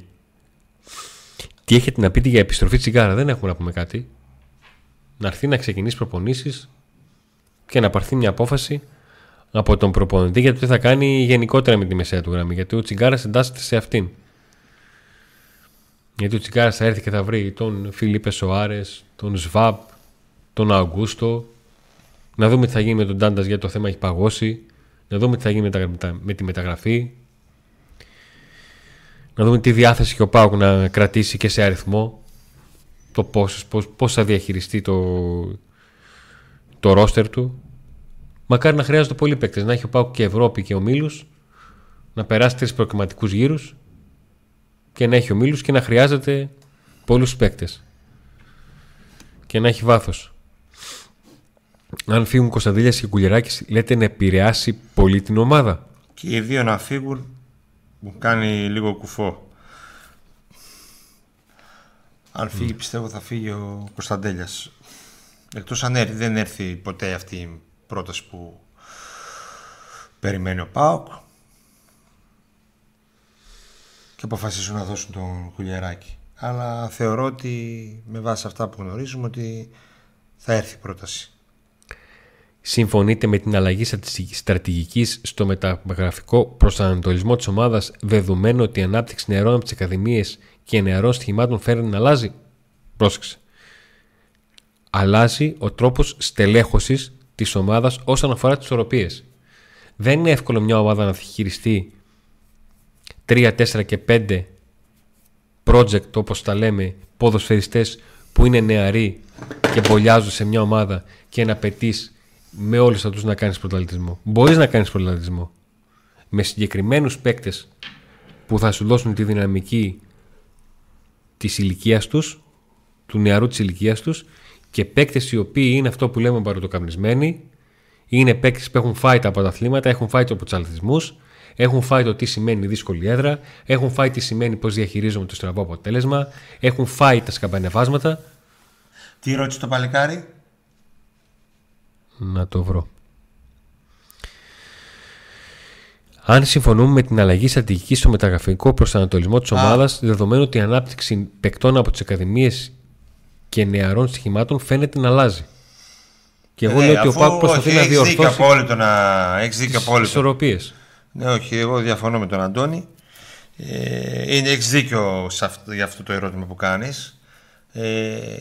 Τι έχετε να πείτε για επιστροφή Τσιγάρα? Δεν έχουμε να πούμε κάτι. Να έρθει να ξεκινήσει προπονήσεις και να πάρθει μια απόφαση από τον προπονητή για το τι θα κάνει γενικότερα με τη μεσαία του γραμμή. Γιατί ο Τσιγάρας εντάσσεται σε αυτήν. Γιατί ο Τsigkaras θα έρθει και θα βρει τον Φιλίπε Σοάρες, τον Σβάπ, τον Augusto. Να δούμε τι θα γίνει με τον Τάντας γιατί το θέμα έχει παγώσει. Να δούμε τι θα γίνει με τη μεταγραφή. Να δούμε τι διάθεση και ο ΠΑΟΚ να κρατήσει και σε αριθμό. Το πώς θα διαχειριστεί το ρόστερ του. Μακάρι να χρειάζονται πολλοί παίκτες. Να έχει ο ΠΑΟΚ και Ευρώπη και ομίλους. Να περάσει 3 προκριματικούς γύρους. Και να έχει ομίλους και να χρειάζεται πολλούς παίκτες. Και να έχει βάθος. Αν φύγουν Κωνσταντελιάς και Koulierakis, λέτε να επηρεάσει πολύ την ομάδα. Και οι δύο να φύγουν μου κάνει λίγο κουφό. Αν φύγει πιστεύω θα φύγει ο Κωνσταντελιάς. Εκτός αν δεν έρθει ποτέ αυτή η πρόταση που περιμένει ο ΠΑΟΚ. Και αποφασίσουν να δώσουν τον Koulierakis. Αλλά θεωρώ ότι με βάση αυτά που γνωρίζουμε ότι θα έρθει η πρόταση. Συμφωνείτε με την αλλαγή στρατηγικής στο μεταγραφικό προσανατολισμό της ομάδας, δεδομένου ότι η ανάπτυξη νεαρών από τις ακαδημίες και νεαρών στοιχημάτων φέρνει να αλλάζει? Πρόσεξε. Αλλάζει ο τρόπος στελέχωσης της ομάδας όσον αφορά τις ισορροπίες. Δεν είναι εύκολο μια ομάδα να χειριστεί 3, 4 και 5 project όπως τα λέμε, ποδοσφαιριστές που είναι νεαροί και μπολιάζουν σε μια ομάδα και να πετύχεις με όλους αυτούς να κάνεις πρωταθλητισμό. Μπορείς να κάνεις πρωταθλητισμό με συγκεκριμένους παίκτες που θα σου δώσουν τη δυναμική της ηλικίας τους, του νεαρού της ηλικίας τους, και παίκτες οι οποίοι είναι αυτό που λέμε παροτοκαμνισμένοι, είναι παίκτες που έχουν φάει τα πρωταθλήματα, έχουν φάει τους πρωταθλητισμούς. Έχουν φάει το τι σημαίνει δύσκολη έδρα, έχουν φάει τι σημαίνει πώς διαχειρίζομαι το στραβό αποτέλεσμα, έχουν φάει τα σκαμπανεβάσματα. Τι ρώτησε το παλικάρι? Να το βρω. Αν συμφωνούμε με την αλλαγή στρατηγική στο μεταγραφικό προσανατολισμό της ομάδας, δεδομένου ότι η ανάπτυξη παικτών από τις ακαδημίες και νεαρών στοιχημάτων φαίνεται να αλλάζει. Και εγώ λέω ότι ο ΠΑΟΚ προσπαθεί να διορθώσει τις ισορροπίες. Ναι, όχι, εγώ διαφωνώ με τον Αντώνη. Έχεις δίκιο για αυτό το ερώτημα που κάνεις.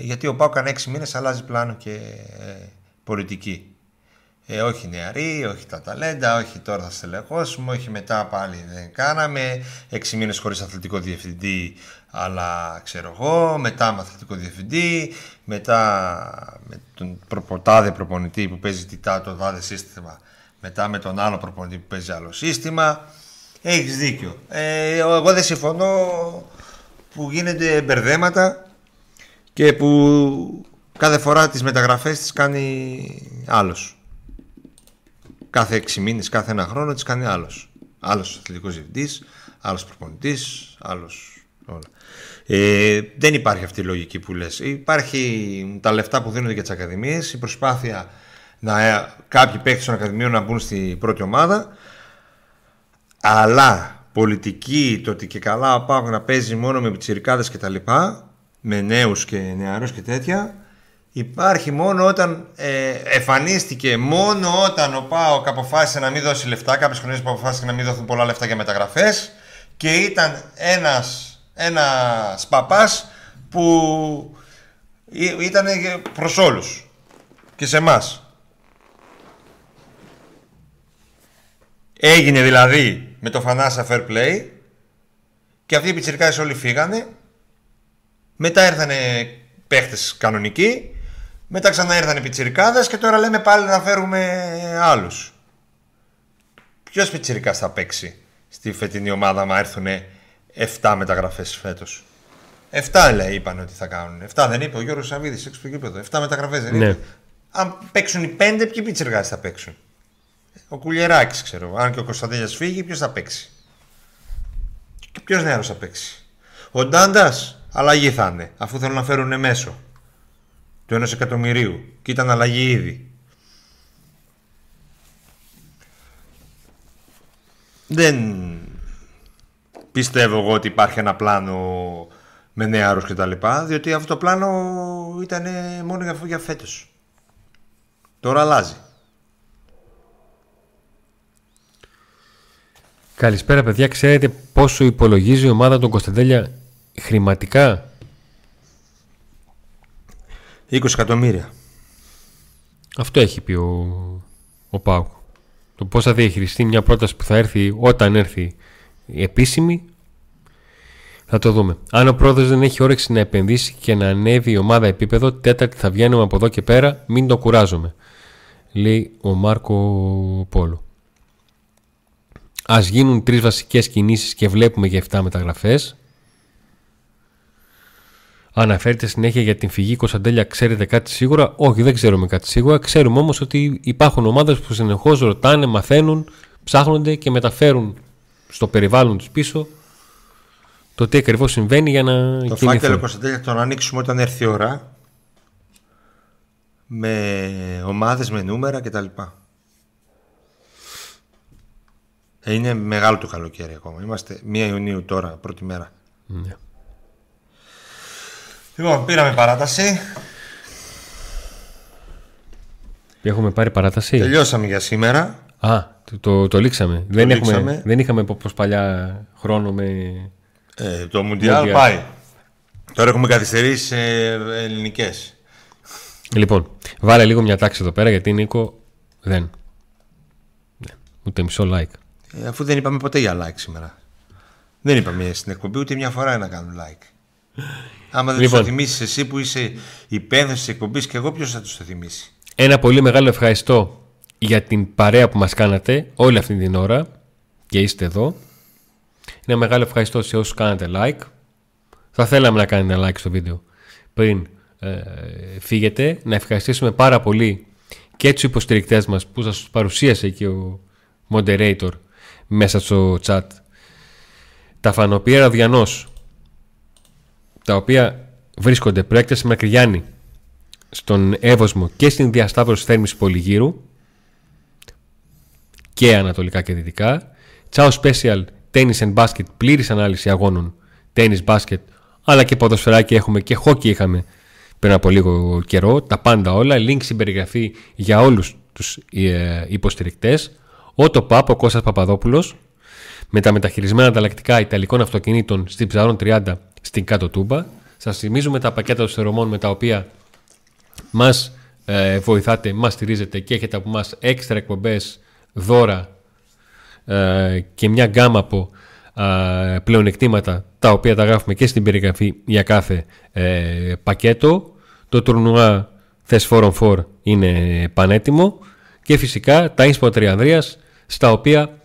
Γιατί ο ΠΑΟΚ ανά 6 μήνες αλλάζει πλάνο και πολιτική. Όχι νεαροί, όχι τα ταλέντα, όχι τώρα θα στελεχώσουμε, όχι μετά πάλι δεν κάναμε. 6 μήνες χωρίς αθλητικό διευθυντή, αλλά ξέρω εγώ, μετά με αθλητικό διευθυντή, μετά με τον τάδε προπονητή που παίζει το τάδε σύστημα. Μετά με τον άλλο προπονητή που παίζει άλλο σύστημα. Έχεις δίκιο. Εγώ δεν συμφωνώ που γίνονται μπερδέματα και που κάθε φορά τις μεταγραφές τις κάνει άλλος. Κάθε 6 μήνες, κάθε 1 χρόνο τις κάνει άλλος. Άλλος αθλητικός διευθυντής, άλλος προπονητής, άλλος όλα. Δεν υπάρχει αυτή η λογική που λες. Υπάρχει τα λεφτά που δίνονται για τις ακαδημίες, η προσπάθεια κάποιοι παίκτες των ακαδημίων να μπουν στην πρώτη ομάδα, αλλά πολιτική, το ότι και καλά ο ΠΑΟΚ να παίζει μόνο με πιτσιρικάδες και τα λοιπά, με νέους και νεαρούς και τέτοια, υπάρχει μόνο όταν εμφανίστηκε, μόνο όταν ο ΠΑΟΚ αποφάσισε να μην δώσει λεφτά. Κάποιες χρονίες που αποφάσισε να μην δοθούν πολλά λεφτά για μεταγραφές, και ήταν ένας παπάς που ήταν προς όλους και σε εμάς. Έγινε δηλαδή με το Φανάσα Fair Play και αυτοί οι πιτσιρικάδες όλοι φύγανε. Μετά ήρθανε παίχτες κανονικοί, μετά ξανά ήρθανε πιτσιρικάδες και τώρα λέμε πάλι να φέρουμε άλλους. Ποιος πιτσιρικάς θα παίξει στη φετινή ομάδα μα έρθουνε 7 μεταγραφές φέτος? 7 λέει, είπαν ότι θα κάνουν. 7 δεν είπε ο Γιώργος Σαββίδης έξω στο γήπεδο? 7 μεταγραφές δεν είπε? Ναι. Αν παίξουν οι 5, ποιοι πιτσιρικάδες θα παίξουν? Ο Koulierakis, ξέρω. Αν και ο Κωνσταντέλιας φύγει, ποιος θα παίξει? Και ποιος νέαρος θα παίξει? Ο Τάντας αλλαγή θα είναι, αφού θέλουν να φέρουν μέσο του 1 εκατομμυρίου, και ήταν αλλαγή ήδη. Δεν πιστεύω εγώ ότι υπάρχει ένα πλάνο με νέαρους και τα λοιπά, διότι αυτό το πλάνο ήταν μόνο για φέτος. Τώρα αλλάζει. Καλησπέρα παιδιά, ξέρετε πόσο υπολογίζει η ομάδα τον Κωνσταντέλια χρηματικά? 20 εκατομμύρια. Αυτό έχει πει ο ΠΑΟΚ. Το πώς θα διαχειριστεί μια πρόταση που θα έρθει, όταν έρθει επίσημη, θα το δούμε. Αν ο πρόεδρος δεν έχει όρεξη να επενδύσει και να ανέβει η ομάδα επίπεδο, τέταρτη θα βγαίνουμε από εδώ και πέρα, μην το κουράζομαι, λέει ο Μάρκο Πόλο. Ας γίνουν 3 βασικές κινήσεις και βλέπουμε για 7 μεταγραφές. Αναφέρεται συνέχεια για την φυγή Κωνσταντέλια, ξέρετε κάτι σίγουρα? Όχι, δεν ξέρουμε κάτι σίγουρα. Ξέρουμε όμως ότι υπάρχουν ομάδες που συνεχώς ρωτάνε, μαθαίνουν, ψάχνονται και μεταφέρουν στο περιβάλλον τους πίσω το τι ακριβώς συμβαίνει για να... Το φάκελο Κωνσταντέλια τον ανοίξουμε όταν έρθει η ώρα, με ομάδες, με νούμερα κτλ. Είναι μεγάλο το καλοκαίρι ακόμα. Είμαστε 1 Ιουνίου τώρα, πρώτη μέρα. Ναι. Λοιπόν, πήραμε παράταση. Έχουμε πάρει παράταση. Τελειώσαμε για σήμερα. Α, το λήξαμε. Δεν είχαμε πως παλιά χρόνο με... το Μουντιάλ πάει. Τώρα έχουμε καθυστερήσει ελληνικές. Λοιπόν, βάλε λίγο μια τάξη εδώ πέρα, γιατί Νίκο δεν... Ναι, ούτε μισό like. Αφού δεν είπαμε ποτέ για like σήμερα. Δεν είπαμε στην εκπομπή ούτε μια φορά να κάνουν like. Άμα δεν τους το θυμίσεις εσύ που είσαι υπεύθυνο τη εκπομπή, και εγώ, ποιος θα τους το θυμίσει? Ένα πολύ μεγάλο ευχαριστώ για την παρέα που μας κάνατε όλη αυτή την ώρα και είστε εδώ. Ένα μεγάλο ευχαριστώ σε όσους κάνατε like. Θα θέλαμε να κάνετε like στο βίντεο πριν φύγετε. Να ευχαριστήσουμε πάρα πολύ και τους υποστηρικτές μας που σας παρουσίασε και ο moderator μέσα στο chat, τα Φανοπία Ραδιανός, τα οποία βρίσκονται προέκταση Μακρυγιάννη, στον Εύωσμο και στην διασταύρωση Θέρμης Πολυγύρου, και ανατολικά και δυτικά. Τσάο Special Tennis and Basket, πλήρης ανάλυση αγώνων Tennis, Basket, αλλά και ποδοσφαιράκι έχουμε και χόκι είχαμε πριν από λίγο καιρό. Τα πάντα όλα, link στην περιγραφή για όλους τους υποστηρικτές. Ο Τοπάπ, ο Κώστας Παπαδόπουλος, με τα μεταχειρισμένα ανταλλακτικά Ιταλικών αυτοκινήτων στην Ψαρών 30 στην Κάτω Τούμπα. Σας θυμίζουμε τα πακέτα των στερομών με τα οποία μας βοηθάτε, μας στηρίζετε και έχετε από μας έξτρα εκπομπές, δώρα και μια γκάμα από πλεονεκτήματα, τα οποία τα γράφουμε και στην περιγραφή για κάθε πακέτο. Το τουρνουά Θες 4-on-4 είναι πανέτοιμο. Και φυσικά τα ίσπο Τριανδρίας, στα οποία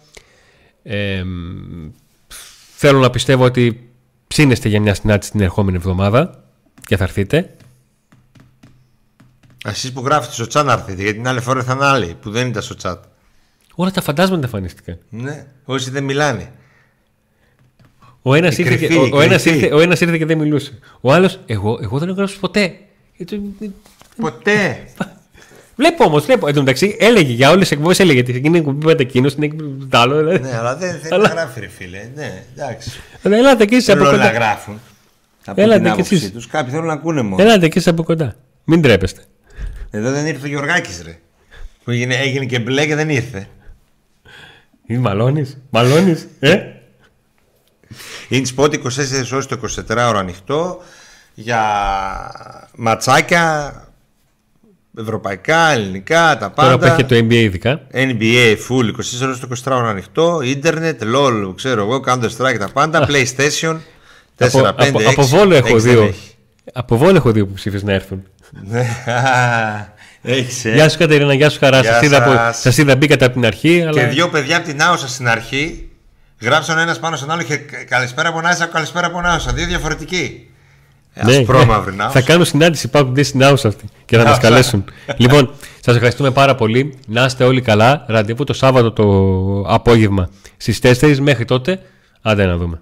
θέλω να πιστεύω ότι ψήνεστε για μια συνάντηση την ερχόμενη εβδομάδα και θα έρθείτε. Εσείς που γράφετε στο chat να έρθετε, γιατί την άλλη φορά θα είναι άλλοι που δεν ήταν στο chat. Όλα τα φαντάσματα εμφανίστηκαν. Ναι, όσοι δεν μιλάνε. Ο ένας ήρθε και δεν μιλούσε. Ο άλλος, εγώ δεν έγραψα ποτέ. Ποτέ. Βλέπω όμως, βλέπω. Εν τω μεταξύ έλεγε για όλες τις εκπομπές, έλεγε ότι είναι εκπομπή μετακίνηση, είναι εκπομπή τ' άλλο. Ναι, αλλά δεν τα γράφει, ρε φίλε. Ναι, εντάξει. Θέλουν όλοι να γράφουν. Από την άποψή τους, κάποιοι θέλουν να ακούνε μόνο. Έλατε και εσείς από κοντά. Μην τρέπεστε. Εδώ δεν ήρθε ο Γιωργάκης, ρε. Που έγινε και μπλε και δεν ήρθε. Μαλώνεις, InSpot 24 ώρες το 24ωρο ανοιχτό για ματσάκια ευρωπαϊκά, ελληνικά, τα πάντα. Τώρα υπάρχει το NBA ειδικά. NBA full 24 ώρες το 24ωρο ανοιχτό, ίντερνετ, LOL, ξέρω εγώ, Counter Strike, τα πάντα, PlayStation 4, 5, 6. Από Βόλο έχω δύο που ψήφισες να έρθουν. Γεια σου Κατερίνα, γεια σου Χαρά. Σας είδα, μπήκατε από την αρχή. Και αλλά... δύο παιδιά από την Άουσα στην αρχή. Γράψαν ένας πάνω στον άλλο και καλησπέρα από Νάουσα, καλησπέρα από Νάουσα. Δύο διαφορετικοί. Ναι, ασπρόμαυρη Νάουσα. Θα κάνουν συνάντηση, υπάρχουν και στην Άουσα αυτή και θα μας καλέσουν. Λοιπόν, σας ευχαριστούμε πάρα πολύ. Να είστε όλοι καλά. Ραντεβού το Σάββατο το απόγευμα στις 4. Μέχρι τότε, άντε να δούμε.